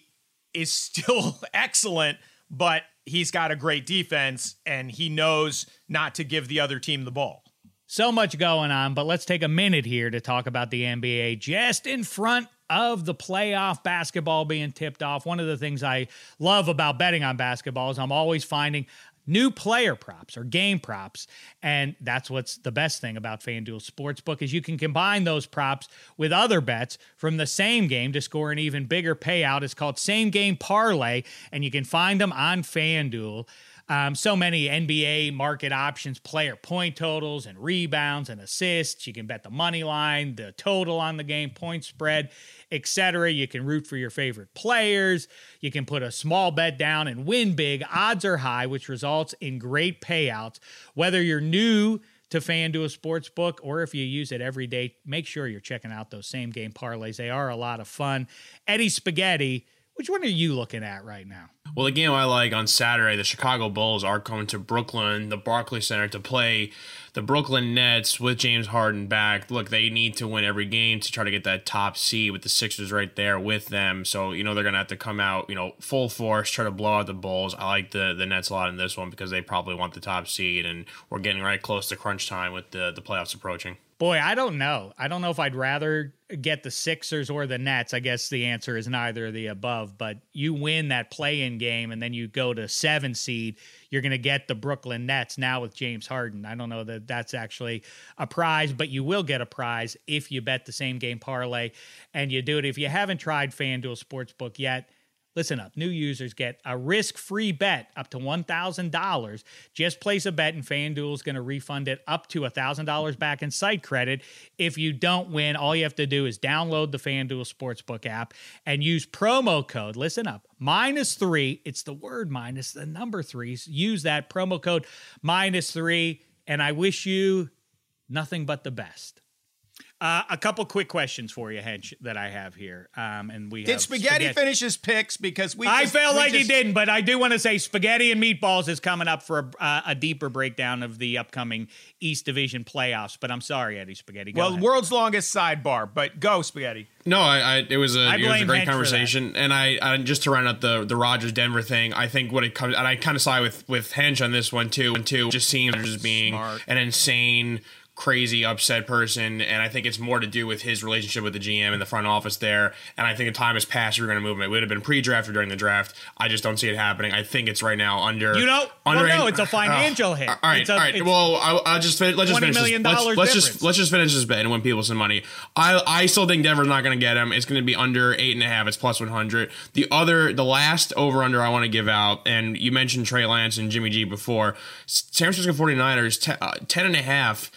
is still excellent, but he's got a great defense, and he knows not to give the other team the ball. So much going on, but let's take a minute here to talk about the N B A just in front of the playoff basketball being tipped off. One of the things I love about betting on basketball is I'm always finding new player props or game props. And that's what's the best thing about FanDuel Sportsbook is you can combine those props with other bets from the same game to score an even bigger payout. It's called Same Game Parlay, and you can find them on FanDuel. Um, so many N B A market options, player point totals and rebounds and assists. You can bet the money line, the total on the game, point spread, et cetera. You can root for your favorite players. You can put a small bet down and win big. Odds are high, which results in great payouts. Whether you're new to FanDuel Sportsbook or if you use it every day, make sure you're checking out those same game parlays. They are a lot of fun. Eddie Spaghetti, which one are you looking at right now? Well, the game I like on Saturday, the Chicago Bulls are coming to Brooklyn, the Barclays Center, to play the Brooklyn Nets with James Harden back. Look, they need to win every game to try to get that top seed with the Sixers right there with them. So, you know, they're going to have to come out, you know, full force, try to blow out the Bulls. I like the, the Nets a lot in this one because they probably want the top seed, and we're getting right close to crunch time with the, the playoffs approaching. Boy, I don't know. I don't know if I'd rather get the Sixers or the Nets. I guess the answer is neither of the above, but you win that play-in game and then you go to seven seed, you're going to get the Brooklyn Nets now with James Harden. I don't know that that's actually a prize, but you will get a prize if you bet the same game parlay and you do it. If you haven't tried FanDuel Sportsbook yet, listen up. New users get a risk-free bet up to one thousand dollars. Just place a bet, and FanDuel is going to refund it up to one thousand dollars back in site credit. If you don't win, all you have to do is download the FanDuel Sportsbook app and use promo code, listen up, minus three. It's the word minus the number threes. Use that promo code minus three, and I wish you nothing but the best. Uh, a couple quick questions for you, Hench, that I have here. Um, and we Did have Spaghetti, Spaghetti finish his picks? Because we I just, feel we like just... he didn't, but I do want to say Spaghetti and Meatballs is coming up for a, uh, a deeper breakdown of the upcoming East Division playoffs. But I'm sorry, Eddie Spaghetti. Go well, ahead. World's longest sidebar, but go, Spaghetti. No, I, I it was a, it was a great conversation, and I, I just to round out the the Rodgers Denver thing. I think what it comes, and I kind of side with with Hench on this one too. And too, just seeing Rodgers being Smart. an insane. crazy upset person, and I think it's more to do with his relationship with the G M and the front office there, and I think the time has passed. We're going to move him. It would have been pre-draft or during the draft. I just don't see it happening. I think it's right now under you know under well, no it's a financial uh, hit. All right, it's a, all right. Well, I'll, I'll just let's just finish this. Let's, let's just let's just finish this bet and win people some money. I I still think Denver's not going to get him. It's going to be under eight and a half. It's plus one hundred. The other the last over under I want to give out, and you mentioned Trey Lance and Jimmy G before. San Francisco 49ers t- uh, ten and a half.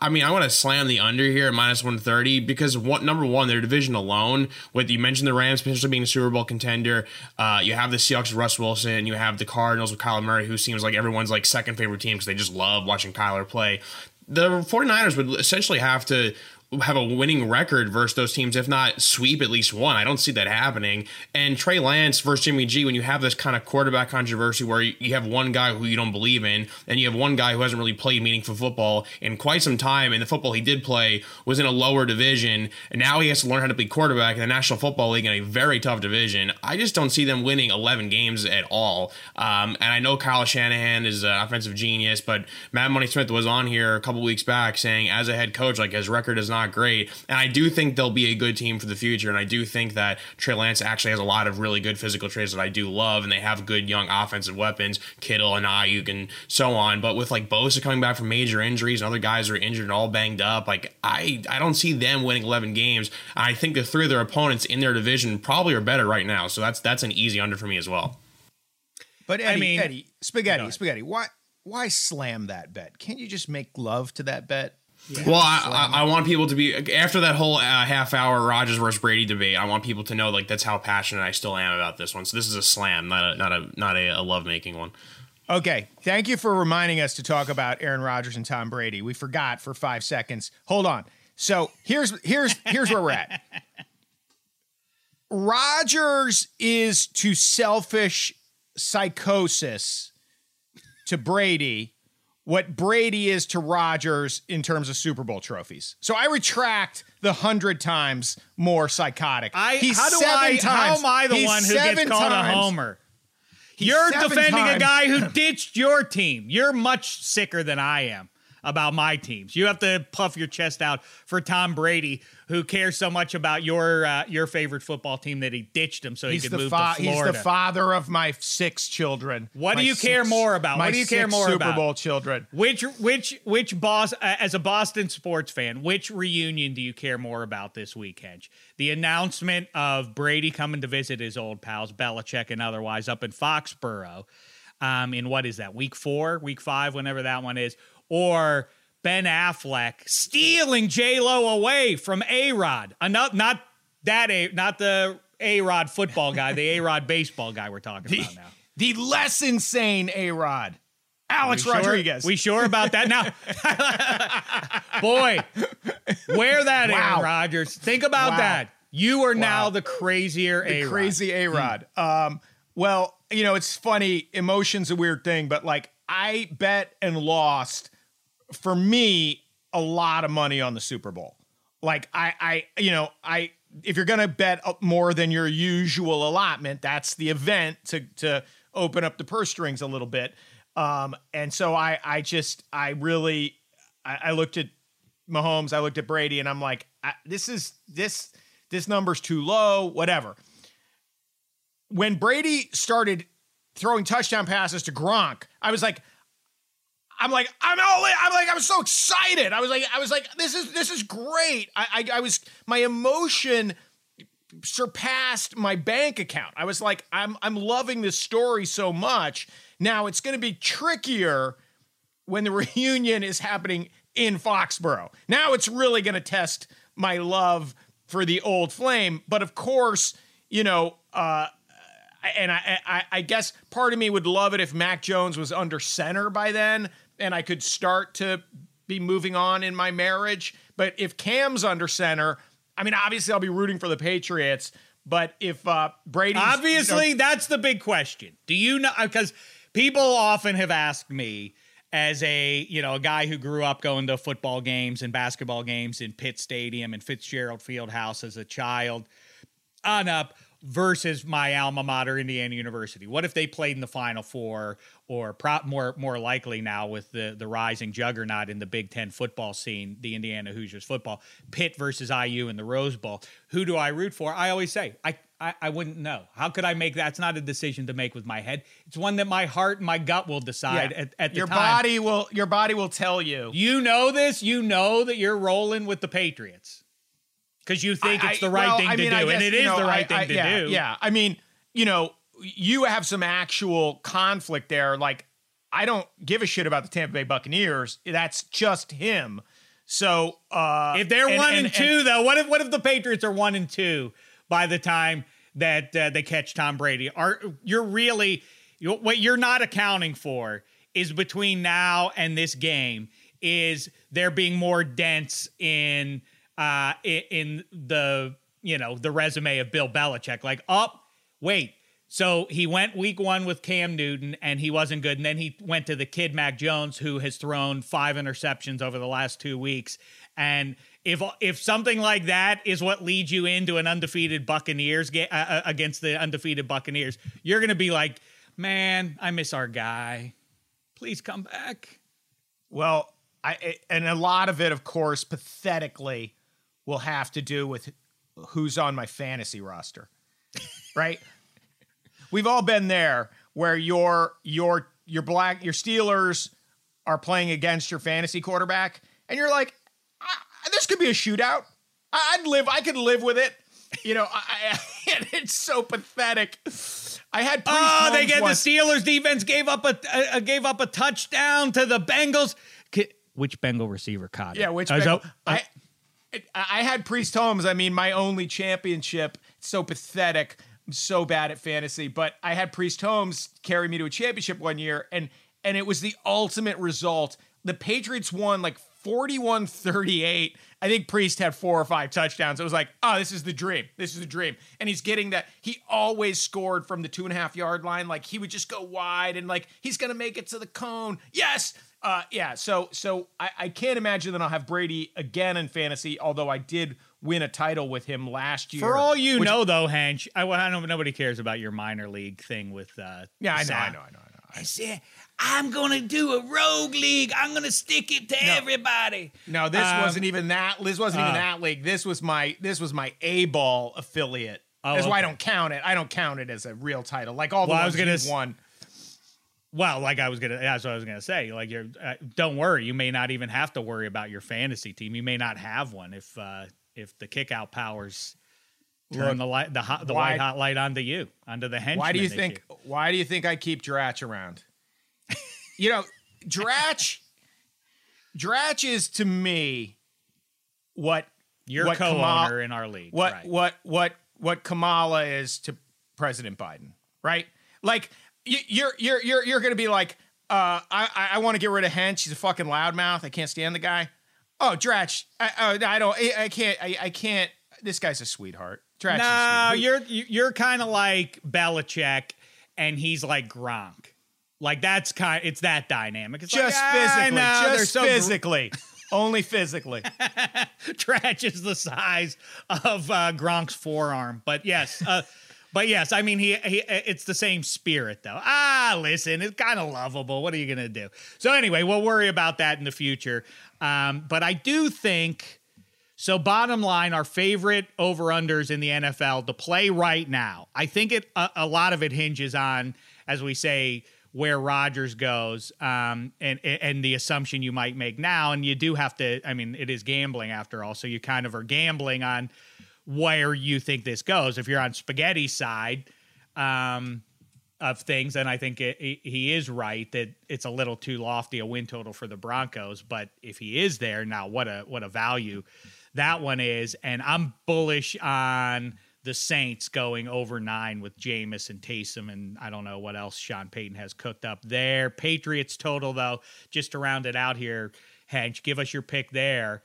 I mean, I want to slam the under here at minus one thirty because, one, number one, their division alone, with you mentioned the Rams potentially being a Super Bowl contender. Uh, you have the Seahawks with Russ Wilson. You have the Cardinals with Kyler Murray, who seems like everyone's like second favorite team because they just love watching Kyler play. The 49ers would essentially have to have a winning record versus those teams, if not sweep at least one. I don't see that happening. And Trey Lance versus Jimmy G, when you have this kind of quarterback controversy where you have one guy who you don't believe in and you have one guy who hasn't really played meaningful football in quite some time, and the football he did play was in a lower division, and now he has to learn how to play quarterback in the National Football League in a very tough division. I just don't see them winning eleven games at all. Um, and I know Kyle Shanahan is an offensive genius, but Matt Money-Smith was on here a couple weeks back saying as a head coach, like his record is not great, and I do think they'll be a good team for the future, and I do think that Trey Lance actually has a lot of really good physical traits that I do love, and they have good young offensive weapons, Kittle and Ayuk and so on, but with like Bosa coming back from major injuries and other guys are injured and all banged up, like I, I don't see them winning eleven games. I think the three of their opponents in their division probably are better right now, so that's that's an easy under for me as well. But Eddie, I mean, Eddie, Spaghetti, Spaghetti, why, why slam that bet? Can't you just make love to that bet? Yeah. Well, I, I, I want people to be, after that whole uh, half hour Rodgers versus Brady debate, I want people to know like that's how passionate I still am about this one. So this is a slam, not a not a not a, a love making one. Okay, thank you for reminding us to talk about Aaron Rodgers and Tom Brady. We forgot for five seconds. Hold on. So here's here's here's where we're at. Rodgers is to selfish psychosis to Brady what Brady is to Rodgers in terms of Super Bowl trophies. So I retract the hundred times more psychotic. I, he's how do seven I, times. How am I the he's one who gets called times. a homer? He's You're defending times. a guy who ditched your team. You're much sicker than I am. about my teams. You have to puff your chest out for Tom Brady, who cares so much about your uh, your favorite football team that he ditched him so he's he could move fa- to Florida. He's the father of my six children. What my do you six, care more about? My what do you six care more Super about? Bowl children. Which which which boss uh, as a Boston sports fan, which reunion do you care more about this week, Hench? The announcement of Brady coming to visit his old pals, Belichick and otherwise, up in Foxborough. Um, in what is that, week four, week five, whenever that one is, or Ben Affleck stealing J-Lo away from A-Rod. Not, not that A, not the A-Rod football guy, the A-Rod baseball guy we're talking the, about now. The less insane A-Rod. Alex we Rodriguez. Sure, we sure about that now? Boy, wear that, wow. Aaron Rodgers. Think about wow. that. You are wow. now the crazier the A-Rod. Crazy A-Rod. Hmm. Um, well, you know, it's funny. Emotion's a weird thing, but like I bet and lost for me a lot of money on the Super Bowl. Like I, I, you know, I, if you're going to bet more than your usual allotment, that's the event to, to open up the purse strings a little bit. Um, and so I, I just, I really, I, I looked at Mahomes, I looked at Brady and I'm like, I, this is this, this number's too low, whatever. When Brady started throwing touchdown passes to Gronk, I was like, I'm like, I'm all in. I'm like, I was so excited. I was like, I was like, this is, this is great. I, I, I was, my emotion surpassed my bank account. I was like, I'm, I'm loving this story so much. Now it's going to be trickier when the reunion is happening in Foxborough. Now it's really going to test my love for the old flame. But of course, you know, uh, And I, I, I guess part of me would love it if Mac Jones was under center by then and I could start to be moving on in my marriage. But if Cam's under center, I mean, obviously I'll be rooting for the Patriots. But if uh, Brady's... Obviously, you know, that's the big question. Do you know... Because people often have asked me as a, you know, a guy who grew up going to football games and basketball games in Pitt Stadium and Fitzgerald Fieldhouse as a child on up... versus my alma mater, Indiana University. What if they played in the Final Four, or prop more more likely now with the, the rising juggernaut in the Big Ten football scene, the Indiana Hoosiers football, Pitt versus I U in the Rose Bowl. Who do I root for? I always say, I, I, I wouldn't know. How could I make that? It's not a decision to make with my head. It's one that my heart and my gut will decide yeah. at, at the your time. Body will, your body will tell you. You know this. You know that you're rolling with the Patriots. Because you think I, it's the right well, thing I mean, to do, guess, and it is know, the right I, thing I, to yeah, do. Yeah, I mean, you know, you have some actual conflict there. Like, I don't give a shit about the Tampa Bay Buccaneers. That's just him. So uh, if they're and, one and, and two, and, though, what if what if the Patriots are one and two by the time that uh, they catch Tom Brady? Are you're really you're, what you're not accounting for is between now and this game is there being more dense in. Uh, in, in the, you know, the resume of Bill Belichick, like, oh, wait. So he went week one with Cam Newton and he wasn't good. And then he went to the kid, Mac Jones, who has thrown five interceptions over the last two weeks. And if, if something like that is what leads you into an undefeated Buccaneers game uh, against the undefeated Buccaneers, you're going to be like, man, I miss our guy. Please come back. Well, I, and a lot of it, of course, pathetically, will have to do with who's on my fantasy roster, right? We've all been there where your your your black your Steelers are playing against your fantasy quarterback, and you're like, this could be a shootout. I'd live, I could live with it. You know, I, I, it's so pathetic. I had Priest oh, Holmes they get once. The Steelers defense gave up a, a gave up a touchdown to the Bengals. Which Bengal receiver caught it? Yeah, which uh, Bengal, so, uh, I. I had Priest Holmes. I mean, my only championship. It's so pathetic. I'm so bad at fantasy, but I had Priest Holmes carry me to a championship one year, and and it was the ultimate result. The Patriots won like forty-one thirty-eight. I think Priest had four or five touchdowns. It was like, oh, this is the dream. This is the dream. And he's getting that. He always scored from the two and a half yard line. Like he would just go wide and like, he's going to make it to the cone. Yes. Uh, yeah. So, so I, I can't imagine that I'll have Brady again in fantasy. Although I did win a title with him last year. For all you which, know though, Hench, I, I don't, nobody cares about your minor league thing with, uh, yeah, I know, I know, I know, I know. I said, I'm going to do a rogue league. I'm going to stick it to no. everybody. No, this um, wasn't even that. This wasn't uh, even that league. This was my this was my A-ball affiliate. Oh, That's okay. why I don't count it. I don't count it as a real title. Like all the well, ones I was gonna, won. Well, like I was going to, that's what I was going to say. Like, you're, uh, don't worry. You may not even have to worry about your fantasy team. You may not have one if uh, if the kickout powers turn Look, the light, the hot, the why, white hot light onto you, onto the henchman. Why do you think? You. Why do you think I keep Dratch around? You know, Dratch, Dratch is to me what your what co-owner Kamala, in our league. What right. what what what Kamala is to President Biden, right? Like. You're you're you're you're gonna be like, uh, I I want to get rid of Hench. He's a fucking loudmouth. I can't stand the guy. Oh, Dratch. I I, I don't. I, I can't. I, I can't. This guy's a sweetheart. Dratch. No, is you're you're kind of like Belichick, and he's like Gronk. Like that's kind. It's that dynamic. It's just like, physically. Ah, no, just so physically. Gr- Only physically. Dratch is the size of uh, Gronk's forearm. But yes. Uh, But yes, I mean, he, he it's the same spirit, though. Ah, listen, it's kind of lovable. What are you going to do? So anyway, we'll worry about that in the future. Um, but I do think, so bottom line, our favorite over-unders in the N F L to play right now. I think it a, a lot of it hinges on, as we say, where Rodgers goes um, and, and the assumption you might make now. And you do have to, I mean, it is gambling after all. So you kind of are gambling on where you think this goes. If you're on Spaghetti's side um, of things, then I think it, it, he is right that it's a little too lofty a win total for the Broncos. But if he is there, now what a what a value that one is. And I'm bullish on the Saints going over nine with Jameis and Taysom, and I don't know what else Sean Payton has cooked up there. Patriots total, though, just to round it out here, Hench, give us your pick there.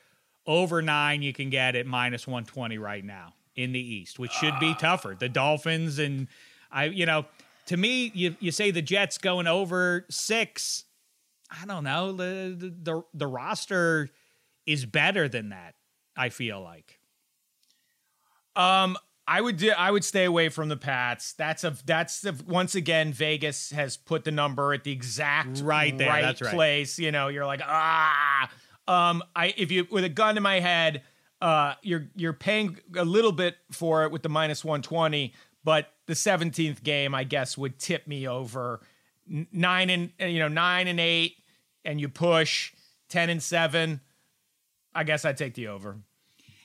Over nine, you can get at minus one twenty right now in the East, which should be tougher. The Dolphins and I, you know, to me, you you say the Jets going over six. I don't know. The the the roster is better than that, I feel like. Um, I would do, I would stay away from the Pats. That's a that's a, once again Vegas has put the number at the exact right there, right that's place. Right. You know, you're like ah. Um, I if you with a gun to my head, uh, you're you're paying a little bit for it with the minus one twenty, but the seventeenth game I guess would tip me over nine and you know nine and eight, and you push ten and seven. I guess I'd take the over,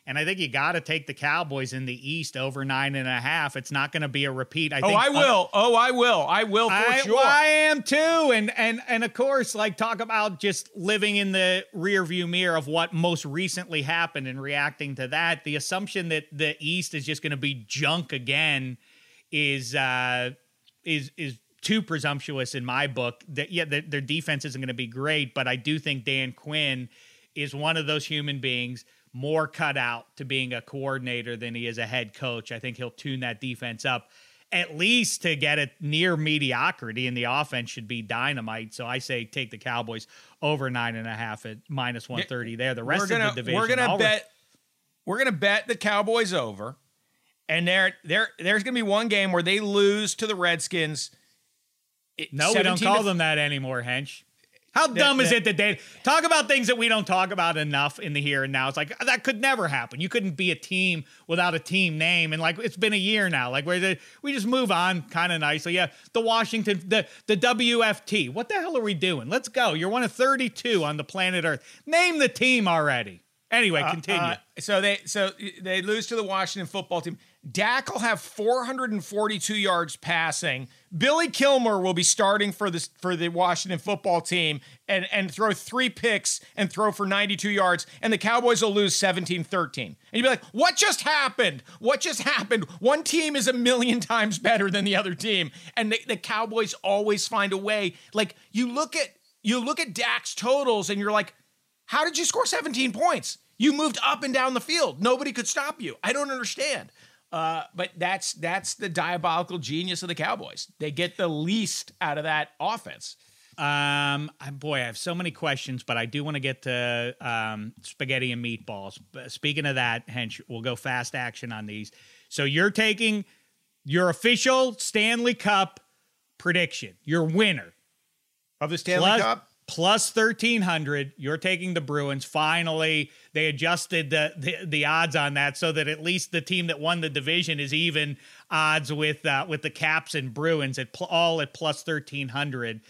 and I think you got to take the Cowboys in the East over nine and a half. It's not going to be a repeat. I oh, think, I will. Uh, oh, I will. I will for I, sure. Well, I am too, and and and of course, like talk about just living in the rearview mirror of what most recently happened and reacting to that. The assumption that the East is just going to be junk again is uh, is is too presumptuous in my book. That yeah, the, their defense isn't going to be great, but I do think Dan Quinn is one of those human beings more cut out to being a coordinator than he is a head coach. I think he'll tune that defense up at least to get it near mediocrity, and the offense should be dynamite. So I say take the Cowboys over nine and a half at minus one thirty there. The rest gonna, of the division, we're gonna I'll bet, re- we're gonna bet the Cowboys over, and there, there, there's gonna be one game where they lose to the Redskins. No, we don't call to- them that anymore, Hench. How dumb that, that, is it that they talk about things that we don't talk about enough in the here and now? It's like, that could never happen. You couldn't be a team without a team name. And like, it's been a year now. Like where the, we just move on kind of nicely. Yeah. The Washington, the, the W F T, what the hell are we doing? Let's go. You're one of thirty-two on the planet Earth. Name the team already. Anyway, uh, continue. Uh, so they, so they lose to the Washington football team. Dak will have four hundred forty-two yards passing. Billy Kilmer will be starting for this for the Washington football team and, and throw three picks and throw for ninety-two yards, and the Cowboys will lose seventeen thirteen. And you'd be like, what just happened? What just happened? One team is a million times better than the other team, and the, the Cowboys always find a way. Like, you look at you look at Dak's totals, and you're like, how did you score seventeen points? You moved up and down the field. Nobody could stop you. I don't understand. Uh, but that's that's the diabolical genius of the Cowboys. They get the least out of that offense. Um, boy, I have so many questions, but I do want to get to um, spaghetti and meatballs. Speaking of that, Hench, we'll go fast action on these. So you're taking your official Stanley Cup prediction, your winner. of the Stanley plus, Cup. Plus thirteen hundred, you're taking the Bruins. Finally, they adjusted the, the the odds on that so that at least the team that won the division is even odds with uh, with the Caps and Bruins at pl- all at plus thirteen hundred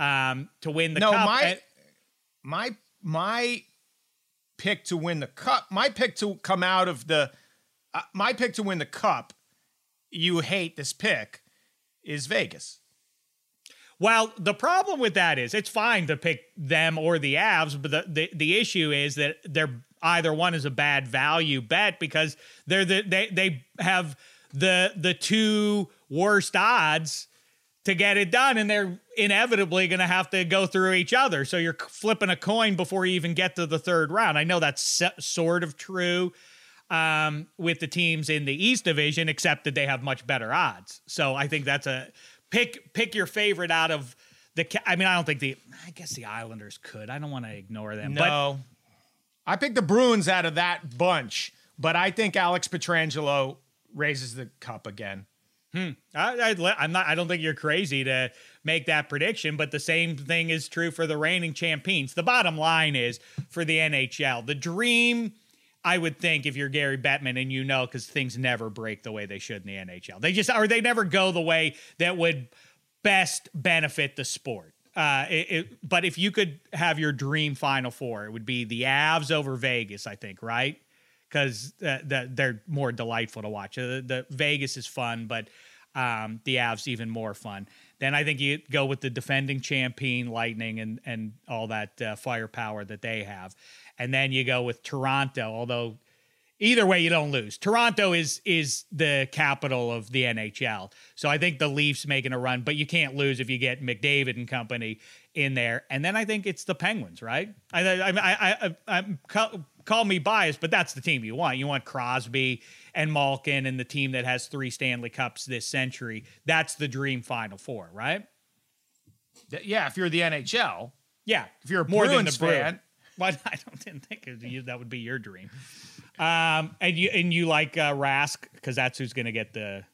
um, to win the no, Cup. No, my, at- my, my pick to win the Cup, my pick to come out of the, uh, my pick to win the Cup, you hate this pick, is Vegas. Well, the problem with that is it's fine to pick them or the Avs, but the, the, the issue is that they're either one is a bad value bet because they're the, they they have the the two worst odds to get it done, and they're inevitably going to have to go through each other. So you're flipping a coin before you even get to the third round. I know that's sort of true um, with the teams in the East Division, except that they have much better odds. So I think that's a... Pick pick your favorite out of the... I mean, I don't think the... I guess the Islanders could. I don't want to ignore them. No. But I picked the Bruins out of that bunch, but I think Alex Pietrangelo raises the cup again. Hmm. I, I, I'm not, I don't think you're crazy to make that prediction, but the same thing is true for the reigning champions. The bottom line is, for the N H L, the dream... I would think if you're Gary Bettman, and you know, because things never break the way they should in the N H L. They just, or they never go the way that would best benefit the sport. Uh, it, it, but if you could have your dream Final Four, it would be the Avs over Vegas, I think, right? Because uh, the, they're more delightful to watch. Uh, the, the Vegas is fun, but um, the Avs even more fun. Then I think you go with the defending champion, Lightning, and and all that uh, firepower that they have. And then you go with Toronto, although either way you don't lose. Toronto is is the capital of the N H L. So I think the Leafs making a run, but you can't lose if you get McDavid and company in there. And then I think it's the Penguins, right? I I I, I, I call, call me biased, but that's the team you want. You want Crosby and Malkin and the team that has three Stanley Cups this century. That's the dream Final Four, right? Yeah, if you're the N H L. Yeah. If you're a more Bruins than the fan. Brew. But I don't didn't think it, that would be your dream. Um, and you and you like uh, Rask because that's who's going to get the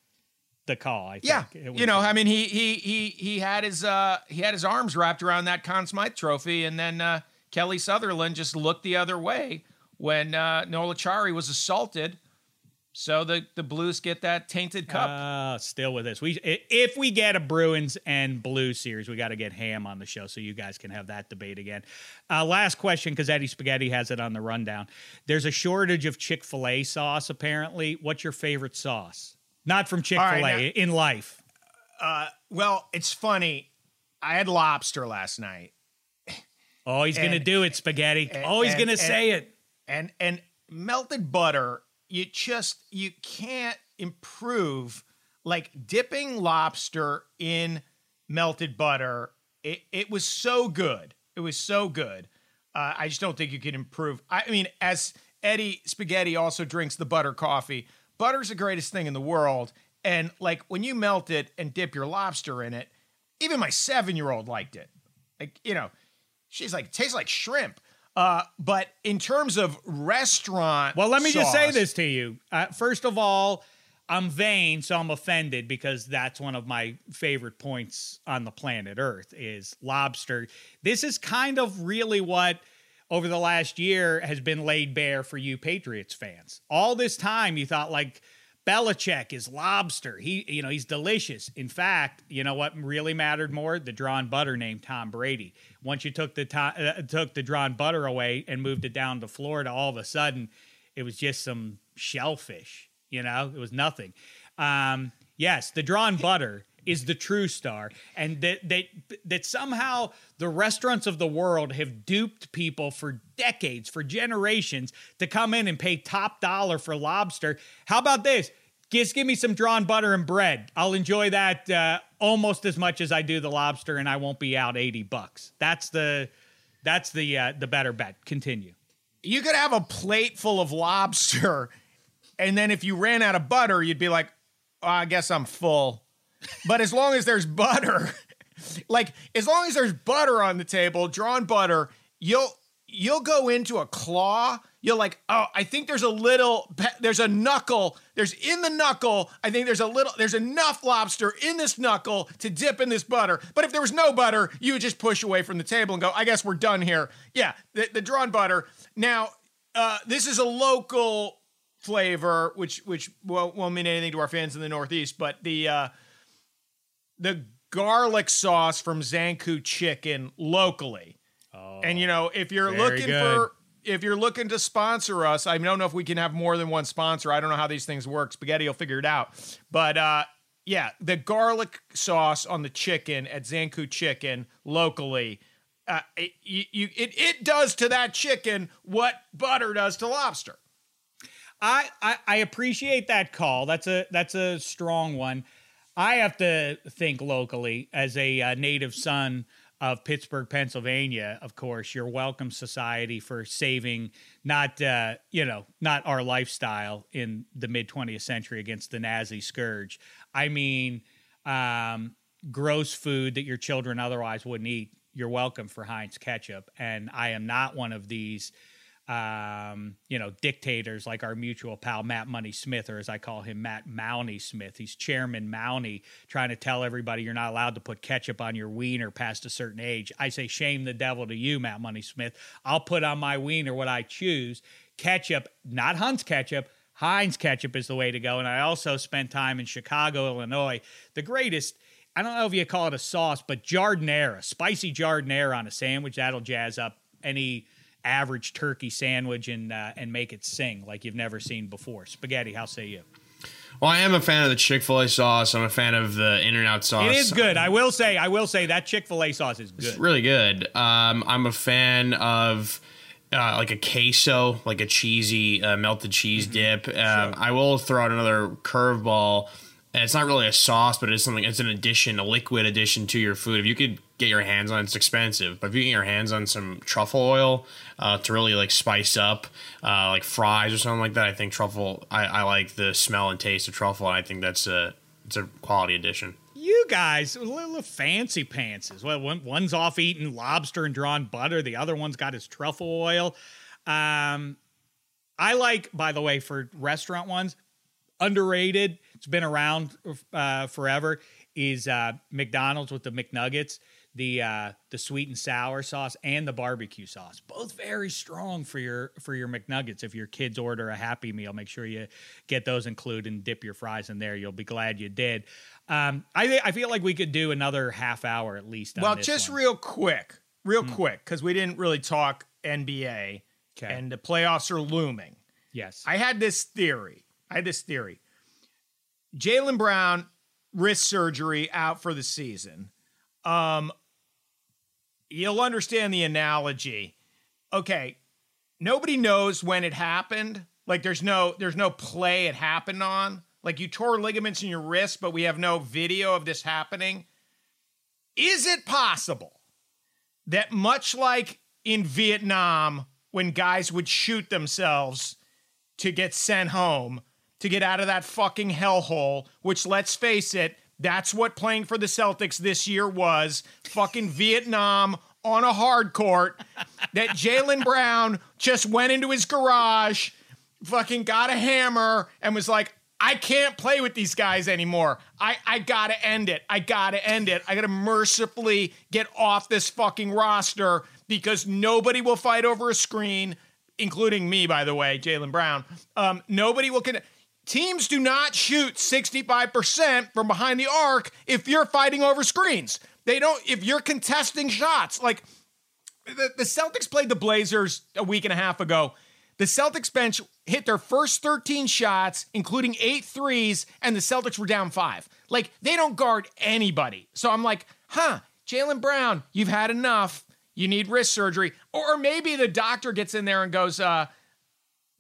the call. I yeah, think. You know, I mean, he he he he had his uh, he had his arms wrapped around that Conn Smythe Trophy, and then uh, Kelly Sutherland just looked the other way when uh, Noah Lachari was assaulted. So the, the Blues get that tainted cup. Uh, still with us. We if we get a Bruins and Blues series, we got to get Ham on the show so you guys can have that debate again. Uh, last question, because Eddie Spaghetti has it on the rundown. There's a shortage of Chick-fil-A sauce, apparently. What's your favorite sauce? Not from Chick-fil-A, right, now, in life. Uh, well, it's funny. I had lobster last night. Oh, he's going to do it, Spaghetti. And, oh, he's going to say and, it. And, and melted butter... You just, you can't improve, like dipping lobster in melted butter. It it was so good. It was so good. Uh, I just don't think you can improve. I mean, as Eddie Spaghetti also drinks the butter coffee, butter's the greatest thing in the world. And like when you melt it and dip your lobster in it, even my seven-year-old liked it. Like, you know, she's like, it tastes like shrimp. Uh, but in terms of restaurant, well, let me sauce, just say this to you. Uh, first of all, I'm vain, so I'm offended because that's one of my favorite points on the planet Earth is lobster. This is kind of really what over the last year has been laid bare for you Patriots fans. All this time you thought like Belichick is lobster. He, you know, he's delicious. In fact, you know what really mattered more? The drawn butter name, Tom Brady. Once you took the to- uh, took the drawn butter away and moved it down to Florida, all of a sudden it was just some shellfish. You know, it was nothing. Um, yes, the drawn butter is the true star, and that that that somehow the restaurants of the world have duped people for decades, for generations, to come in and pay top dollar for lobster. How about this? Just give me some drawn butter and bread. I'll enjoy that uh, almost as much as I do the lobster, and I won't be out eighty bucks. That's the that's the uh, the better bet. Continue. You could have a plate full of lobster, and then if you ran out of butter, you'd be like, oh, I guess I'm full. But as long as there's butter, like as long as there's butter on the table, drawn butter, you'll... You'll go into a claw, you're like, oh, I think there's a little, there's a knuckle, there's in the knuckle, I think there's a little, there's enough lobster in this knuckle to dip in this butter. But if there was no butter, you would just push away from the table and go, I guess we're done here. Yeah, the, the drawn butter. Now, uh, this is a local flavor, which which won't, won't mean anything to our fans in the Northeast, but the uh, the garlic sauce from Zanku Chicken locally. Oh, and you know, if you're looking good. for if you're looking to sponsor us, I don't know if we can have more than one sponsor. I don't know how these things work. Spaghetti will figure it out. But uh, yeah, the garlic sauce on the chicken at Zanku Chicken locally, uh, it, you, it it does to that chicken what butter does to lobster. I, I I appreciate that call. That's a that's a strong one. I have to think locally as a uh, native son of Pittsburgh, Pennsylvania. Of course, you're welcome, society, for saving not uh, you know not our lifestyle in the mid twentieth century against the Nazi scourge. I mean, um, gross food that your children otherwise wouldn't eat. You're welcome for Heinz ketchup, and I am not one of these. Um, you know, dictators like our mutual pal, Matt Money Smith, or as I call him, Matt Mowney Smith. He's Chairman Mowney, trying to tell everybody you're not allowed to put ketchup on your wiener past a certain age. I say, shame the devil to you, Matt Money Smith. I'll put on my wiener what I choose. Ketchup, not Hunt's ketchup, Heinz ketchup is the way to go. And I also spent time in Chicago, Illinois. The greatest, I don't know if you call it a sauce, but jardinera, spicy jardinera on a sandwich, that'll jazz up any average turkey sandwich and uh, and make it sing like you've never seen before. Spaghetti, how say you? Well, I am a fan of the Chick-fil-A sauce. I'm a fan of the In-N-Out sauce. It is good. I will say, I will say that Chick-fil-A sauce is good. It's really good. Um, I'm a fan of uh, like a queso, like a cheesy uh, melted cheese mm-hmm. dip. Um, sure. I will throw out another curveball. And it's not really a sauce, but it's something. It's an addition, a liquid addition to your food. If you could get your hands on, it's expensive, but if you get your hands on some truffle oil uh, to really like spice up, uh, like fries or something like that, I think truffle. I, I like the smell and taste of truffle. And I think that's a it's a quality addition. You guys, little fancy pantses. Well, one, one's off eating lobster and drawn butter. The other one's got his truffle oil. Um, I like, by the way, for restaurant ones, underrated. It's been around uh, forever. Is uh, McDonald's with the McNuggets, the uh, the sweet and sour sauce, and the barbecue sauce. Both very strong for your for your McNuggets. If your kids order a Happy Meal, make sure you get those included and dip your fries in there. You'll be glad you did. Um, I th- I feel like we could do another half hour at least. On well, this just one. real quick, real mm. quick, because we didn't really talk N B A, okay. And the playoffs are looming. Yes, I had this theory. I had this theory. Jaylen Brown, wrist surgery, out for the season. Um, you'll understand the analogy. Okay, nobody knows when it happened. Like, there's no there's no play it happened on. Like, you tore ligaments in your wrist, but we have no video of this happening. Is it possible that much like in Vietnam, when guys would shoot themselves to get sent home, to get out of that fucking hellhole, which, let's face it, that's what playing for the Celtics this year was, fucking Vietnam on a hard court, that Jaylen Brown just went into his garage, fucking got a hammer, and was like, I can't play with these guys anymore. I, I gotta end it. I gotta end it. I gotta mercifully get off this fucking roster because nobody will fight over a screen, including me, by the way, Jaylen Brown. Um, nobody will... Con- Teams do not shoot sixty-five percent from behind the arc if you're fighting over screens. They don't, if you're contesting shots. Like, the, the Celtics played the Blazers a week and a half ago. The Celtics bench hit their first thirteen shots, including eight threes, and the Celtics were down five. Like, they don't guard anybody. So I'm like, huh, Jaylen Brown, you've had enough. You need wrist surgery. Or, or maybe the doctor gets in there and goes, uh,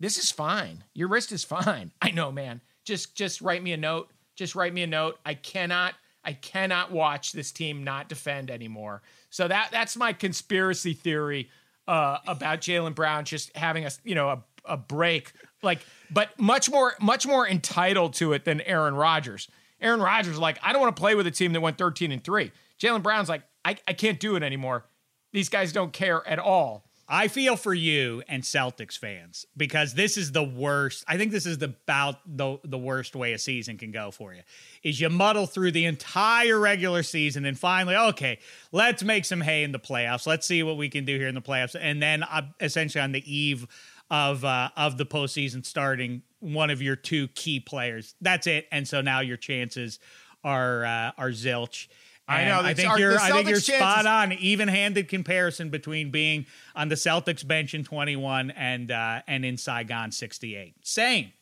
this is fine. Your wrist is fine. I know, man. Just just write me a note. Just write me a note. I cannot I cannot watch this team not defend anymore. So that that's my conspiracy theory uh, about Jaylen Brown just having a, you know, a a break. Like, but much more much more entitled to it than Aaron Rodgers. Aaron Rodgers like, I don't want to play with a team that went thirteen and three. Jaylen Brown's like, I, I can't do it anymore. These guys don't care at all. I feel for you and Celtics fans, because this is the worst. I think this is the, about the, the worst way a season can go for you, is you muddle through the entire regular season and finally, okay, let's make some hay in the playoffs. Let's see what we can do here in the playoffs. And then uh, essentially on the eve of uh, of the postseason starting, one of your two key players. That's it. And so now your chances are uh, are zilch. And I know. I think our, you're. I think you're chances. Spot on. Even-handed comparison between being on the Celtics bench in twenty-one and uh, and in Saigon sixty-eight. Same.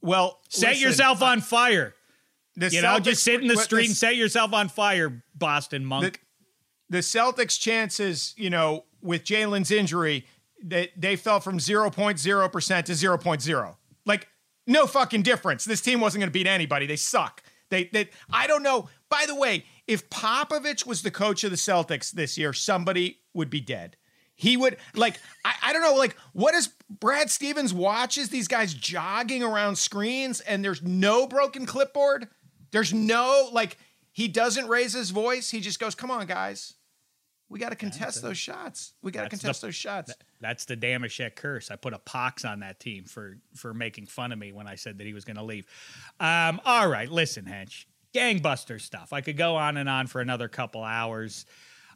Well, set listen, yourself on fire. You Celtics, know, just sit in the street the, and set yourself on fire, Boston Monk. The, the Celtics' chances, you know, with Jalen's injury, that they, they fell from zero point zero percent to zero point zero. Like no fucking difference. This team wasn't going to beat anybody. They suck. They. They. I don't know. By the way. If Popovich was the coach of the Celtics this year, somebody would be dead. He would, like, I, I don't know, like, what is Brad Stevens watches these guys jogging around screens and there's no broken clipboard? There's no, like, he doesn't raise his voice. He just goes, come on, guys. We got to contest those shots. We got to contest the, those shots. That's the Damaschek curse. I put a pox on that team for, for making fun of me when I said that he was going to leave. Um, all right, listen, Hench. Gangbuster stuff. I could go on and on for another couple hours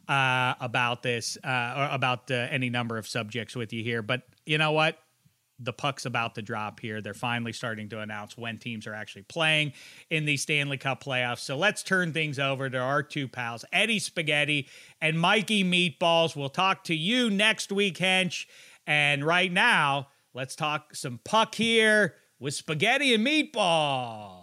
uh, about this, uh, or about uh, any number of subjects with you here. But you know what? The puck's about to drop here. They're finally starting to announce when teams are actually playing in the Stanley Cup playoffs. So let's turn things over to our two pals, Eddie Spaghetti and Mikey Meatballs. We'll talk to you next week, Hench. And right now, let's talk some puck here with Spaghetti and Meatballs.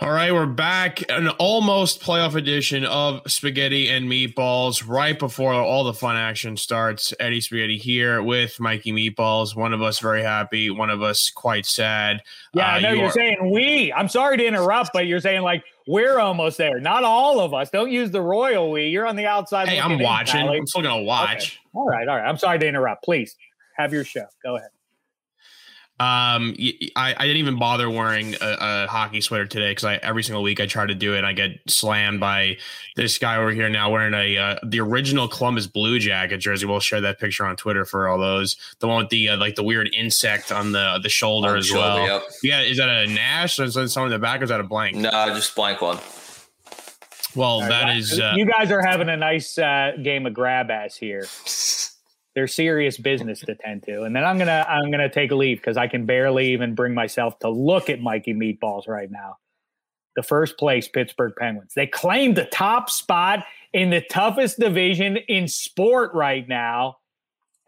All right, we're back, an almost playoff edition of Spaghetti and Meatballs right before all the fun action starts. Eddie Spaghetti here with Mikey Meatballs, one of us very happy, one of us quite sad. Yeah, uh, I know you're, you're saying we. I'm sorry to interrupt, but you're saying like we're almost there. Not all of us. Don't use the royal we. You're on the outside. Hey, I'm watching. In, I'm still going to watch. Okay. All right, all right. I'm sorry to interrupt. Please have your show. Go ahead. Um, I, I didn't even bother wearing a, a hockey sweater today because I every single week I try to do it and I get slammed by this guy over here now wearing a uh, the original Columbus Blue Jacket jersey. We'll share that picture on Twitter for all those. The one with the uh, like the weird insect on the the shoulder on the as shoulder, well. Yep. Yeah, is that a Nash? Or is that someone in the back? Or is that a blank? No, just blank one. Well, right, that guys, is. Uh, you guys are having a nice uh, game of grab ass here. There's serious business to tend to. And then I'm going to, I'm going to take a leave because I can barely even bring myself to look at Mikey Meatballs right now. The first place Pittsburgh Penguins, they claim the top spot in the toughest division in sport right now.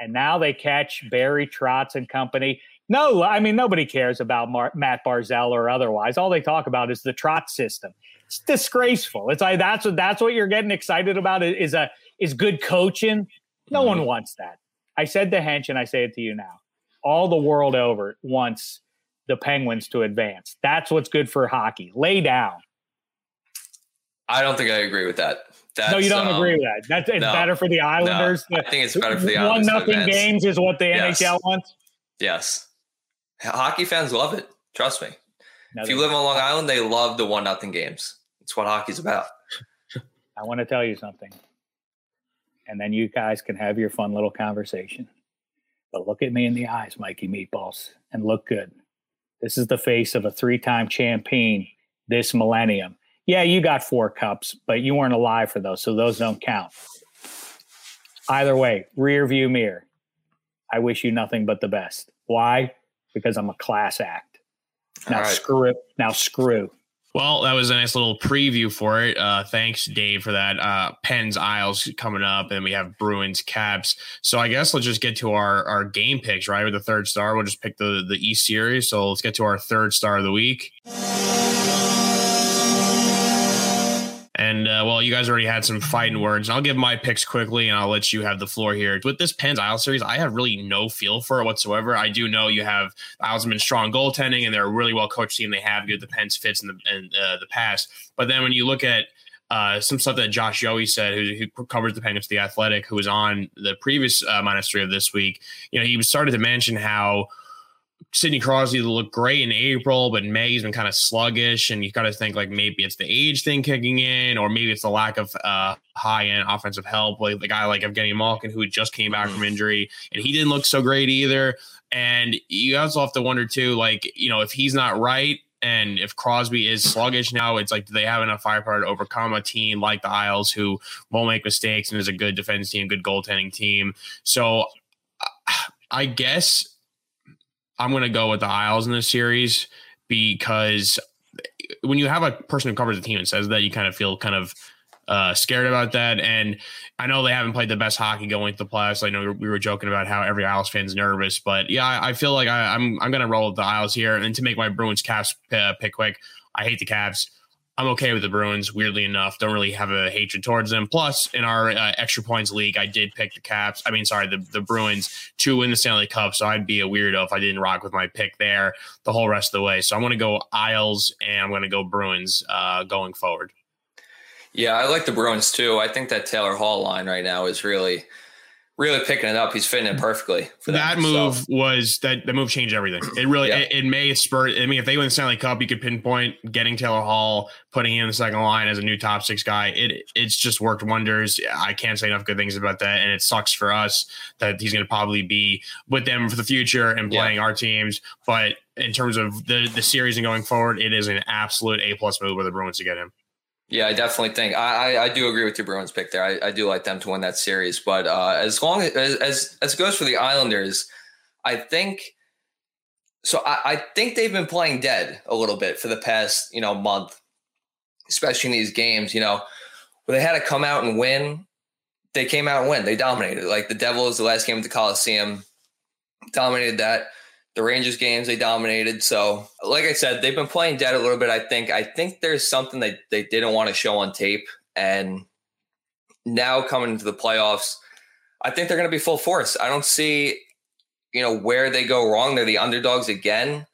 And now they catch Barry Trotz and company. No, I mean, nobody cares about Mar- Matt Barzal or otherwise. All they talk about is the Trotz system. It's disgraceful. It's like, that's what, that's what you're getting excited about is a, is good coaching. No one wants that. I said to Hench, and I say it to you now. All the world over wants the Penguins to advance. That's what's good for hockey. Lay down. I don't think I agree with that. That's, no, you don't um, agree with that. That's it's no, better for the Islanders. No, I think it's better for the Islanders. One nothing games is what the yes. N H L wants. Yes, hockey fans love it. Trust me. No, if you live don't. on Long Island, they love the one nothing games. It's what hockey's about. I want to tell you something. And then you guys can have your fun little conversation. But look at me in the eyes, Mikey Meatballs, and look good. This is the face of a three-time champion this millennium. Yeah, you got four cups, but you weren't alive for those, so those don't count. Either way, rear view mirror. I wish you nothing but the best. Why? Because I'm a class act. Now right. screw it. Now screw. Well, that was a nice little preview for it. Uh, thanks, Dave, for that. Uh, Penn's Isles coming up, and we have Bruins Caps. So I guess let's just get to our, our game picks, right? With the third star, we'll just pick the, the East series. So let's get to our third star of the week. And, uh, well, you guys already had some fighting words. I'll give my picks quickly, and I'll let you have the floor here. With this Penn's Isles series, I have really no feel for it whatsoever. I do know you have Islesman's strong goaltending, and they're a really well-coached team. They have good defense fits in the in, uh, the past. But then when you look at uh, some stuff that Josh Yowie said, who, who covers the Penguins, The Athletic, who was on the previous uh, minus three of this week, you know, he started to mention how Sidney Crosby looked great in April, but May he's been kind of sluggish, and you got to think like maybe it's the age thing kicking in, or maybe it's the lack of uh, high-end offensive help, like the guy like Evgeny Malkin, who just came back mm. from injury, and he didn't look so great either. And you also have to wonder too, like, you know, if he's not right, and if Crosby is sluggish now, it's like, do they have enough firepower to overcome a team like the Isles, who won't make mistakes and is a good defense team, good goaltending team? So I guess I'm going to go with the Isles in this series, because when you have a person who covers the team and says that, you kind of feel kind of uh, scared about that. And I know they haven't played the best hockey going into the playoffs. I know we were joking about how every Isles fan's nervous, but yeah, I, I feel like I, I'm I'm going to roll with the Isles here. And to make my Bruins Caps uh, pick quick, I hate the Caps. I'm okay with the Bruins, weirdly enough. Don't really have a hatred towards them. Plus, in our uh, extra points league, I did pick the Caps. I mean, sorry, the, the Bruins to win the Stanley Cup, so I'd be a weirdo if I didn't rock with my pick there the whole rest of the way. So I'm going to go Isles, and I'm going to go Bruins uh, going forward. Yeah, I like the Bruins, too. I think that Taylor Hall line right now is really, really picking it up. He's fitting it perfectly for them. That move so. was that the move changed everything. It really, yeah. it, it may spur. I mean, if they win the Stanley Cup, you could pinpoint getting Taylor Hall, putting him in the second line as a new top six guy. It It's just worked wonders. I can't say enough good things about that. And it sucks for us that he's going to probably be with them for the future and playing yeah. our teams. But in terms of the, the series and going forward, it is an absolute A-plus move by the Bruins to get him. Yeah, I definitely think I, I, I do agree with your Bruins pick there. I, I do like them to win that series. But uh, as long as, as as it goes for the Islanders, I think so. I, I think they've been playing dead a little bit for the past, you know, month, especially in these games, you know, where they had to come out and win. They came out and win. They dominated. Like the Devils, the last game at the Coliseum, dominated that. The Rangers games, they dominated. So, like I said, they've been playing dead a little bit, I think. I think there's something that they didn't want to show on tape. And now coming into the playoffs, I think they're going to be full force. I don't see, you know, where they go wrong. They're the underdogs again.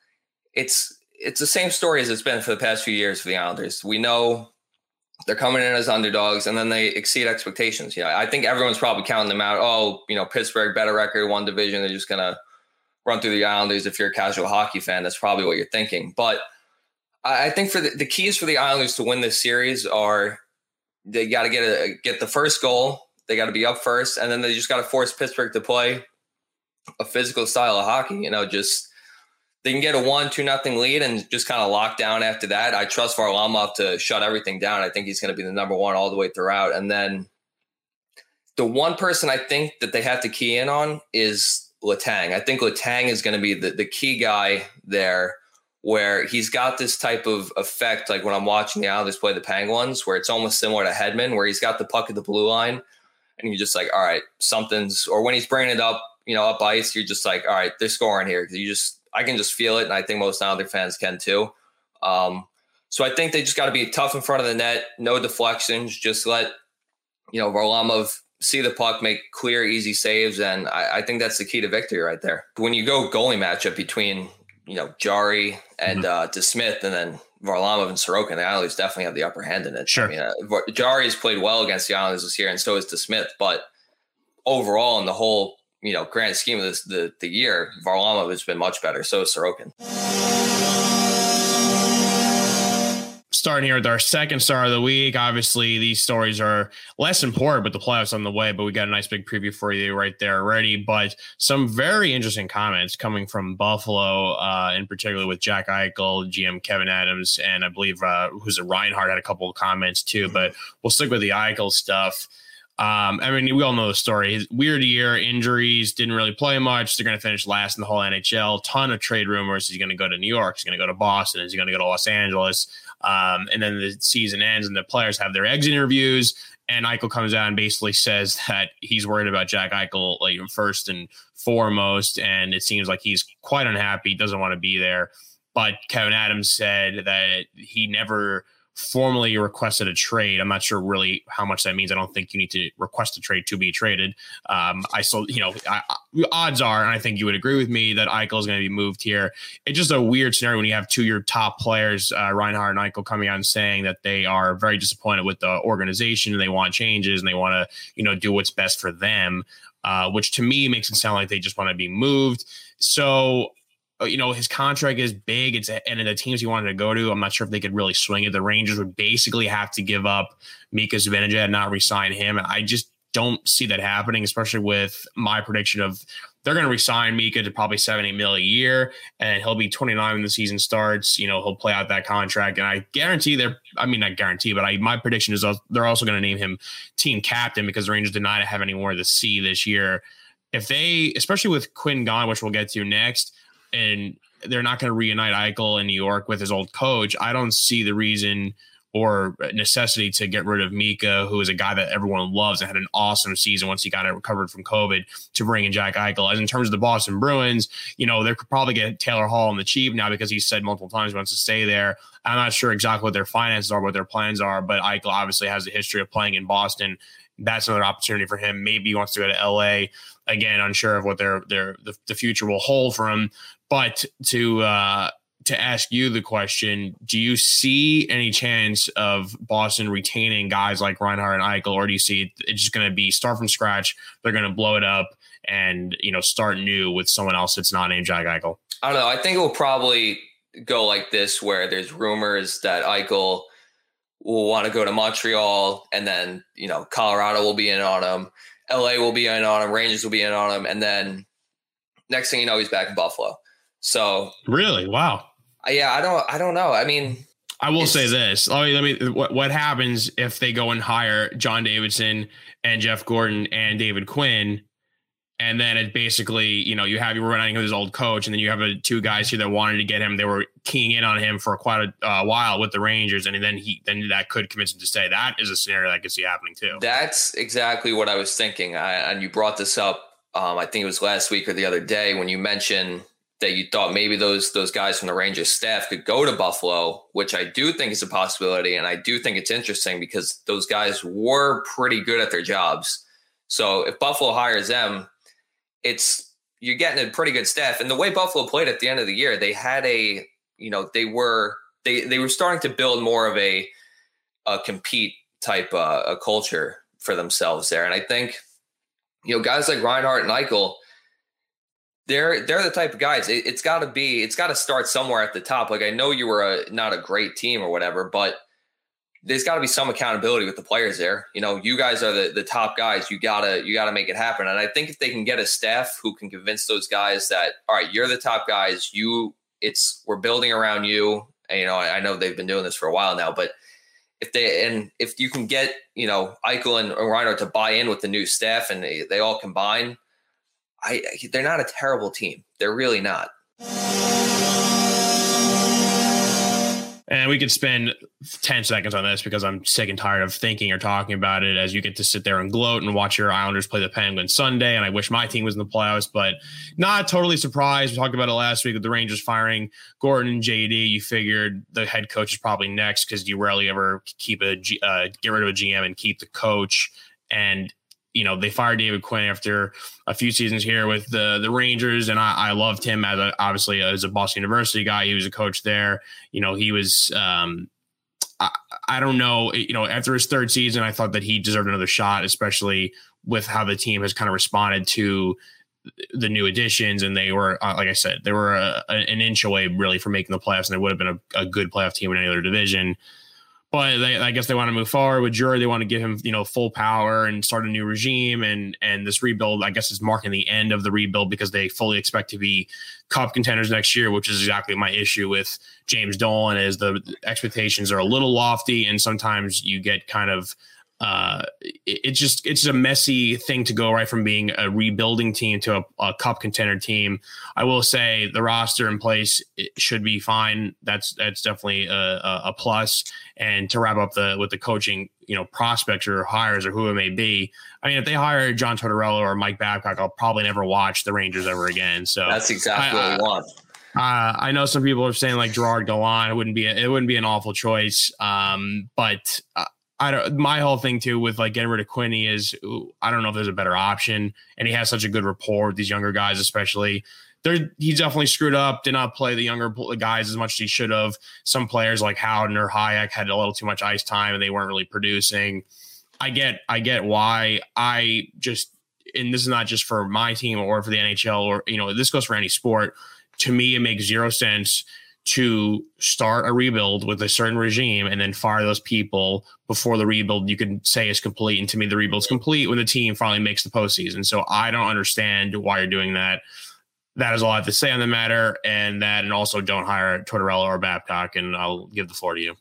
It's it's the same story as it's been for the past few years for the Islanders. We know they're coming in as underdogs, and then they exceed expectations. Yeah, I think everyone's probably counting them out. Oh, you know, Pittsburgh, better record, one division. They're just going to run through the Islanders. If you're a casual hockey fan, that's probably what you're thinking. But I think for the, the keys for the Islanders to win this series are they got to get a, get the first goal. They got to be up first, and then they just got to force Pittsburgh to play a physical style of hockey. You know, just they can get a one, two, nothing lead and just kind of lock down after that. I trust Varlamov to shut everything down. I think he's going to be the number one all the way throughout. And then the one person I think that they have to key in on is Letang. I think Letang is going to be the, the key guy there, where he's got this type of effect. Like when I'm watching the Islanders play the Penguins, where it's almost similar to Hedman, where he's got the puck at the blue line and you're just like, all right, something's, or when he's bringing it up, you know, up ice, you're just like, all right, they're scoring here. Cause you just, I can just feel it. And I think most Islander fans can too. Um, so I think they just got to be tough in front of the net, no deflections, just let, you know, Varlamov see the puck, make clear, easy saves. And I, I think that's the key to victory right there. When you go goalie matchup between, you know, Jari and mm-hmm. uh, DeSmith, and then Varlamov and Sorokin, the Islanders definitely have the upper hand in it. Sure. I mean, uh, Jari has played well against the Islanders this year, and so has DeSmith. But overall, in the whole, you know, grand scheme of this, the, the year, Varlamov has been much better. So is Sorokin. Starting here with our second star of the week. Obviously, these stories are less important, but the playoffs on the way. But we got a nice big preview for you right there already. But some very interesting comments coming from Buffalo, uh, in particular with Jack Eichel, G M Kevin Adams, and I believe uh, who's a Reinhardt had a couple of comments too. But we'll stick with the Eichel stuff. Um, I mean, we all know the story. His weird year, injuries, didn't really play much. They're going to finish last in the whole N H L. Ton of trade rumors. He's going to go to New York. He's going to go to Boston. He's going to go to Los Angeles. Um, and then the season ends and the players have their exit interviews. And Eichel comes out and basically says that he's worried about Jack Eichel, like, first and foremost. And it seems like he's quite unhappy, doesn't want to be there. But Kevin Adams said that he never formally requested a trade. I'm not sure really how much that means. I don't think you need to request a trade to be traded. Um, I still, you know, I, I, odds are, and I think you would agree with me, that Eichel is going to be moved here. It's just a weird scenario when you have two of your top players, uh, Reinhardt and Eichel, coming out and saying that they are very disappointed with the organization and they want changes and they want to, you know, do what's best for them, uh, which to me makes it sound like they just want to be moved. So you know, his contract is big. It's and in the teams he wanted to go to, I'm not sure if they could really swing it. The Rangers would basically have to give up Mika Zibanejad and not re-sign him. And I just don't see that happening, especially with my prediction of they're going to re-sign Mika to probably seventy mil a year, and he'll be twenty-nine when the season starts. You know, he'll play out that contract. And I guarantee they're, I mean, not guarantee, but I, my prediction is they're also going to name him team captain because the Rangers did not have anywhere to see this year. If they, especially with Quinn gone, which we'll get to next, and they're not going to reunite Eichel in New York with his old coach, I don't see the reason or necessity to get rid of Mika, who is a guy that everyone loves and had an awesome season once he got it recovered from COVID, to bring in Jack Eichel. As in terms of the Boston Bruins, you know, they could probably get Taylor Hall on the cheap now because he said multiple times he wants to stay there. I'm not sure exactly what their finances are, what their plans are, but Eichel obviously has a history of playing in Boston. That's another opportunity for him. Maybe he wants to go to L A. Again, unsure of what their their the, the future will hold for him. But to uh, to ask you the question, do you see any chance of Boston retaining guys like Reinhart and Eichel, or do you see it's just going to be start from scratch? They're going to blow it up and, you know, start new with someone else that's not named Jack Eichel. I don't know. I think it will probably go like this, where there's rumors that Eichel will want to go to Montreal, and then, you know, Colorado will be in on him, L A will be in on him, Rangers will be in on him, and then next thing you know, he's back in Buffalo. So really, wow, yeah, I don't, I don't know. I mean, I will say this. Let me, let me. What, what happens if they go and hire John Davidson and Jeff Gordon and David Quinn? And then it basically, you know, you have you were running with his old coach, and then you have a, two guys here that wanted to get him. They were keying in on him for quite a uh, while with the Rangers, and then he then that could convince him to stay. That is a scenario that I could see happening too. That's exactly what I was thinking. I, and you brought this up, um, I think it was last week or the other day, when you mentioned that you thought maybe those those guys from the Rangers staff could go to Buffalo, which I do think is a possibility, and I do think it's interesting because those guys were pretty good at their jobs. So if Buffalo hires them, it's you're getting a pretty good staff. And the way Buffalo played at the end of the year, they had a, you know, they were, they, they were starting to build more of a, a compete type, uh, a culture for themselves there. And I think, you know, guys like Reinhart and Eichel, they're, they're the type of guys, it, it's gotta be, it's gotta start somewhere at the top. Like, I know you were a, not a great team or whatever, but there's gotta be some accountability with the players there. You know, you guys are the, the top guys. You gotta, you gotta make it happen. And I think if they can get a staff who can convince those guys that, all right, you're the top guys, you it's, we're building around you. And, you know, I, I know they've been doing this for a while now, but if they, and if you can get, you know, Eichel and Reiner to buy in with the new staff and they, they all combine, I, they're not a terrible team. They're really not. And we could spend ten seconds on this because I'm sick and tired of thinking or talking about it, as you get to sit there and gloat and watch your Islanders play the Penguins Sunday. And I wish my team was in the playoffs, but not totally surprised. We talked about it last week with the Rangers firing Gordon, J D. You figured the head coach is probably next because you rarely ever keep a uh, get rid of a G M and keep the coach. And you know, they fired David Quinn after a few seasons here with the, the Rangers. And I, I loved him as a, obviously as a Boston University guy. He was a coach there. You know, he was, um, I, I don't know, you know, after his third season, I thought that he deserved another shot, especially with how the team has kind of responded to the new additions. And they were, like I said, they were a, an inch away really from making the playoffs, and they would have been a, a good playoff team in any other division. But they, I guess they want to move forward with Jure. They want to give him, you know, full power and start a new regime. And and this rebuild, I guess, is marking the end of the rebuild because they fully expect to be cup contenders next year, which is exactly my issue with James Dolan, is the expectations are a little lofty, and sometimes you get kind of uh, it, it just it's a messy thing to go right from being a rebuilding team to a, a cup contender team. I will say the roster in place it should be fine. That's that's definitely a, a, a plus. And to wrap up the with the coaching, you know, prospects or hires or who it may be. I mean, if they hire John Tortorella or Mike Babcock, I'll probably never watch the Rangers ever again. So that's exactly I, what I want. Uh, I know some people are saying like Gerard Gallant. It wouldn't be a, it wouldn't be an awful choice, um, but. Uh, I don't, my whole thing too with like getting rid of Quinny is ooh, I don't know if there's a better option, and he has such a good rapport with these younger guys, especially. They're, he definitely screwed up, did not play the younger guys as much as he should have. Some players like Howden or Hayek had a little too much ice time, and they weren't really producing. I get, I get why. I just, and this is not just for my team or for the N H L, or you know, this goes for any sport. to me, it makes zero sense to start a rebuild with a certain regime and then fire those people before the rebuild you can say is complete. And to me, the rebuild is complete when the team finally makes the postseason. So I don't understand why you're doing that. That is all I have to say on the matter. And that, and also don't hire Tortorella or Babcock, and I'll give the floor to you.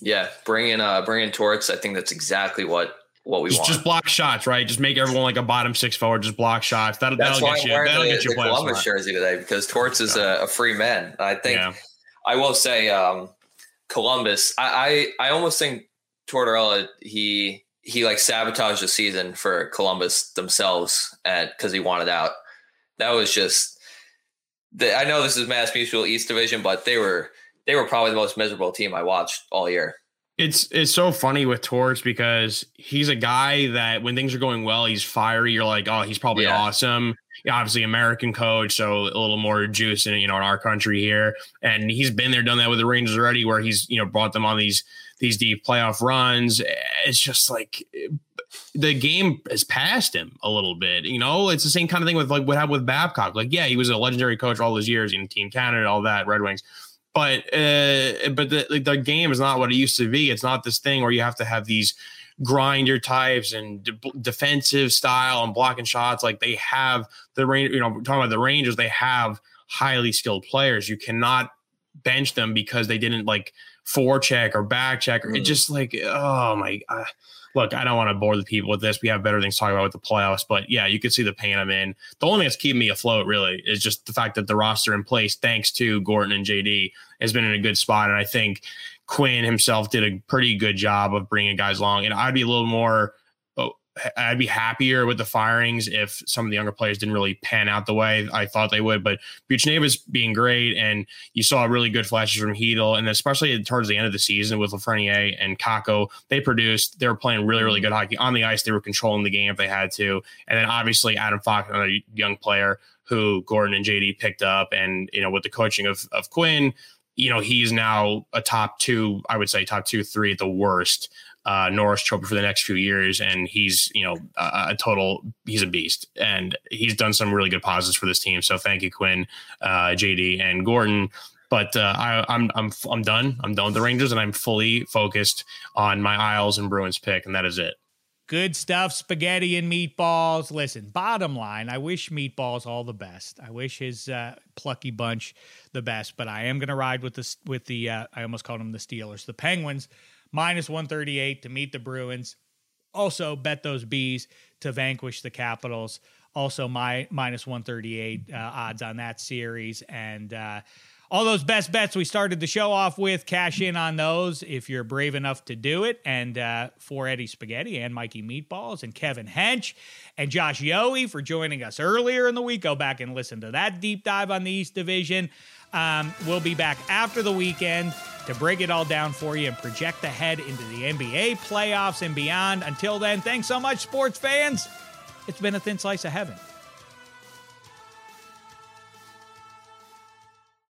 Yeah. Bring in, uh, bring in Torts. I think that's exactly what, what we just, want. Just block shots, right? Just make everyone like a bottom six forward, just block shots. That'll, that's that'll get you. That'll the, get you. The Columbus jersey today, because Torts is yeah. a, a free man. I think yeah. I will say, um, Columbus, I, I, I almost think Tortorella, he, he like sabotaged the season for Columbus themselves at, cause he wanted out. That was just, The, I know this is Mass Mutual East Division, but they were they were probably the most miserable team I watched all year. It's it's so funny with Torts, because he's a guy that when things are going well, he's fiery. You're like, oh, he's probably yeah. awesome. Yeah, obviously, American coach, so a little more juice in, you know, in our country here. And he's been there, done that with the Rangers already, where he's, you know, brought them on these these deep playoff runs. It's just like the game has passed him a little bit. You know, it's the same kind of thing with like what happened with Babcock. Like, yeah, he was a legendary coach all those years in Team Canada, all that, Red Wings. But uh, but the, like, the game is not what it used to be. It's not this thing where you have to have these grinder types and de- defensive style and blocking shots. Like they have the range, you know, talking about the Rangers, they have highly skilled players. You cannot bench them because they didn't like forecheck or backcheck. Or mm. It just like, oh my God. Look, I don't want to bore the people with this. We have better things to talk about with the playoffs, but yeah, you can see the pain I'm in. The only thing that's keeping me afloat really is just the fact that the roster in place, thanks to Gorton and J D, has been in a good spot. And I think Quinn himself did a pretty good job of bringing guys along. And I'd be a little more, I'd be happier with the firings if some of the younger players didn't really pan out the way I thought they would. But Buchneva's being great, and you saw really good flashes from Hedl, and especially towards the end of the season with Lafreniere and Kako, they produced. They were playing really, really good hockey on the ice. They were controlling the game if they had to. And then obviously Adam Fox, another young player who Gorton and J D picked up, and you know, with the coaching of of Quinn, you know, he's now a top two, I would say top two, three at the worst. Uh, Norris Trophy for the next few years, and he's, you know, a, a total, he's a beast, and he's done some really good positives for this team. So thank you, Quinn, uh, J D, and Gorton. But uh, I, I'm I'm I'm done. I'm done with the Rangers, and I'm fully focused on my Isles and Bruins pick, and that is it. Good stuff, spaghetti and meatballs. Listen, bottom line, I wish Meatballs all the best. I wish his uh, plucky bunch the best. But I am going to ride with the with the uh, I almost called them the Steelers, the Penguins. minus one thirty-eight to meet the Bruins. Also bet those Bees to vanquish the Capitals. Also my minus one thirty-eight uh, odds on that series. And uh, all those best bets we started the show off with, cash in on those if you're brave enough to do it. And uh, for Eddie Spaghetti and Mikey Meatballs and Kevin Hench and Josh Yowie for joining us earlier in the week. Go back and listen to that deep dive on the East Division. Um, we'll be back after the weekend to break it all down for you and project ahead into the N B A playoffs and beyond. Until then, thanks so much, sports fans. It's been a thin slice of heaven.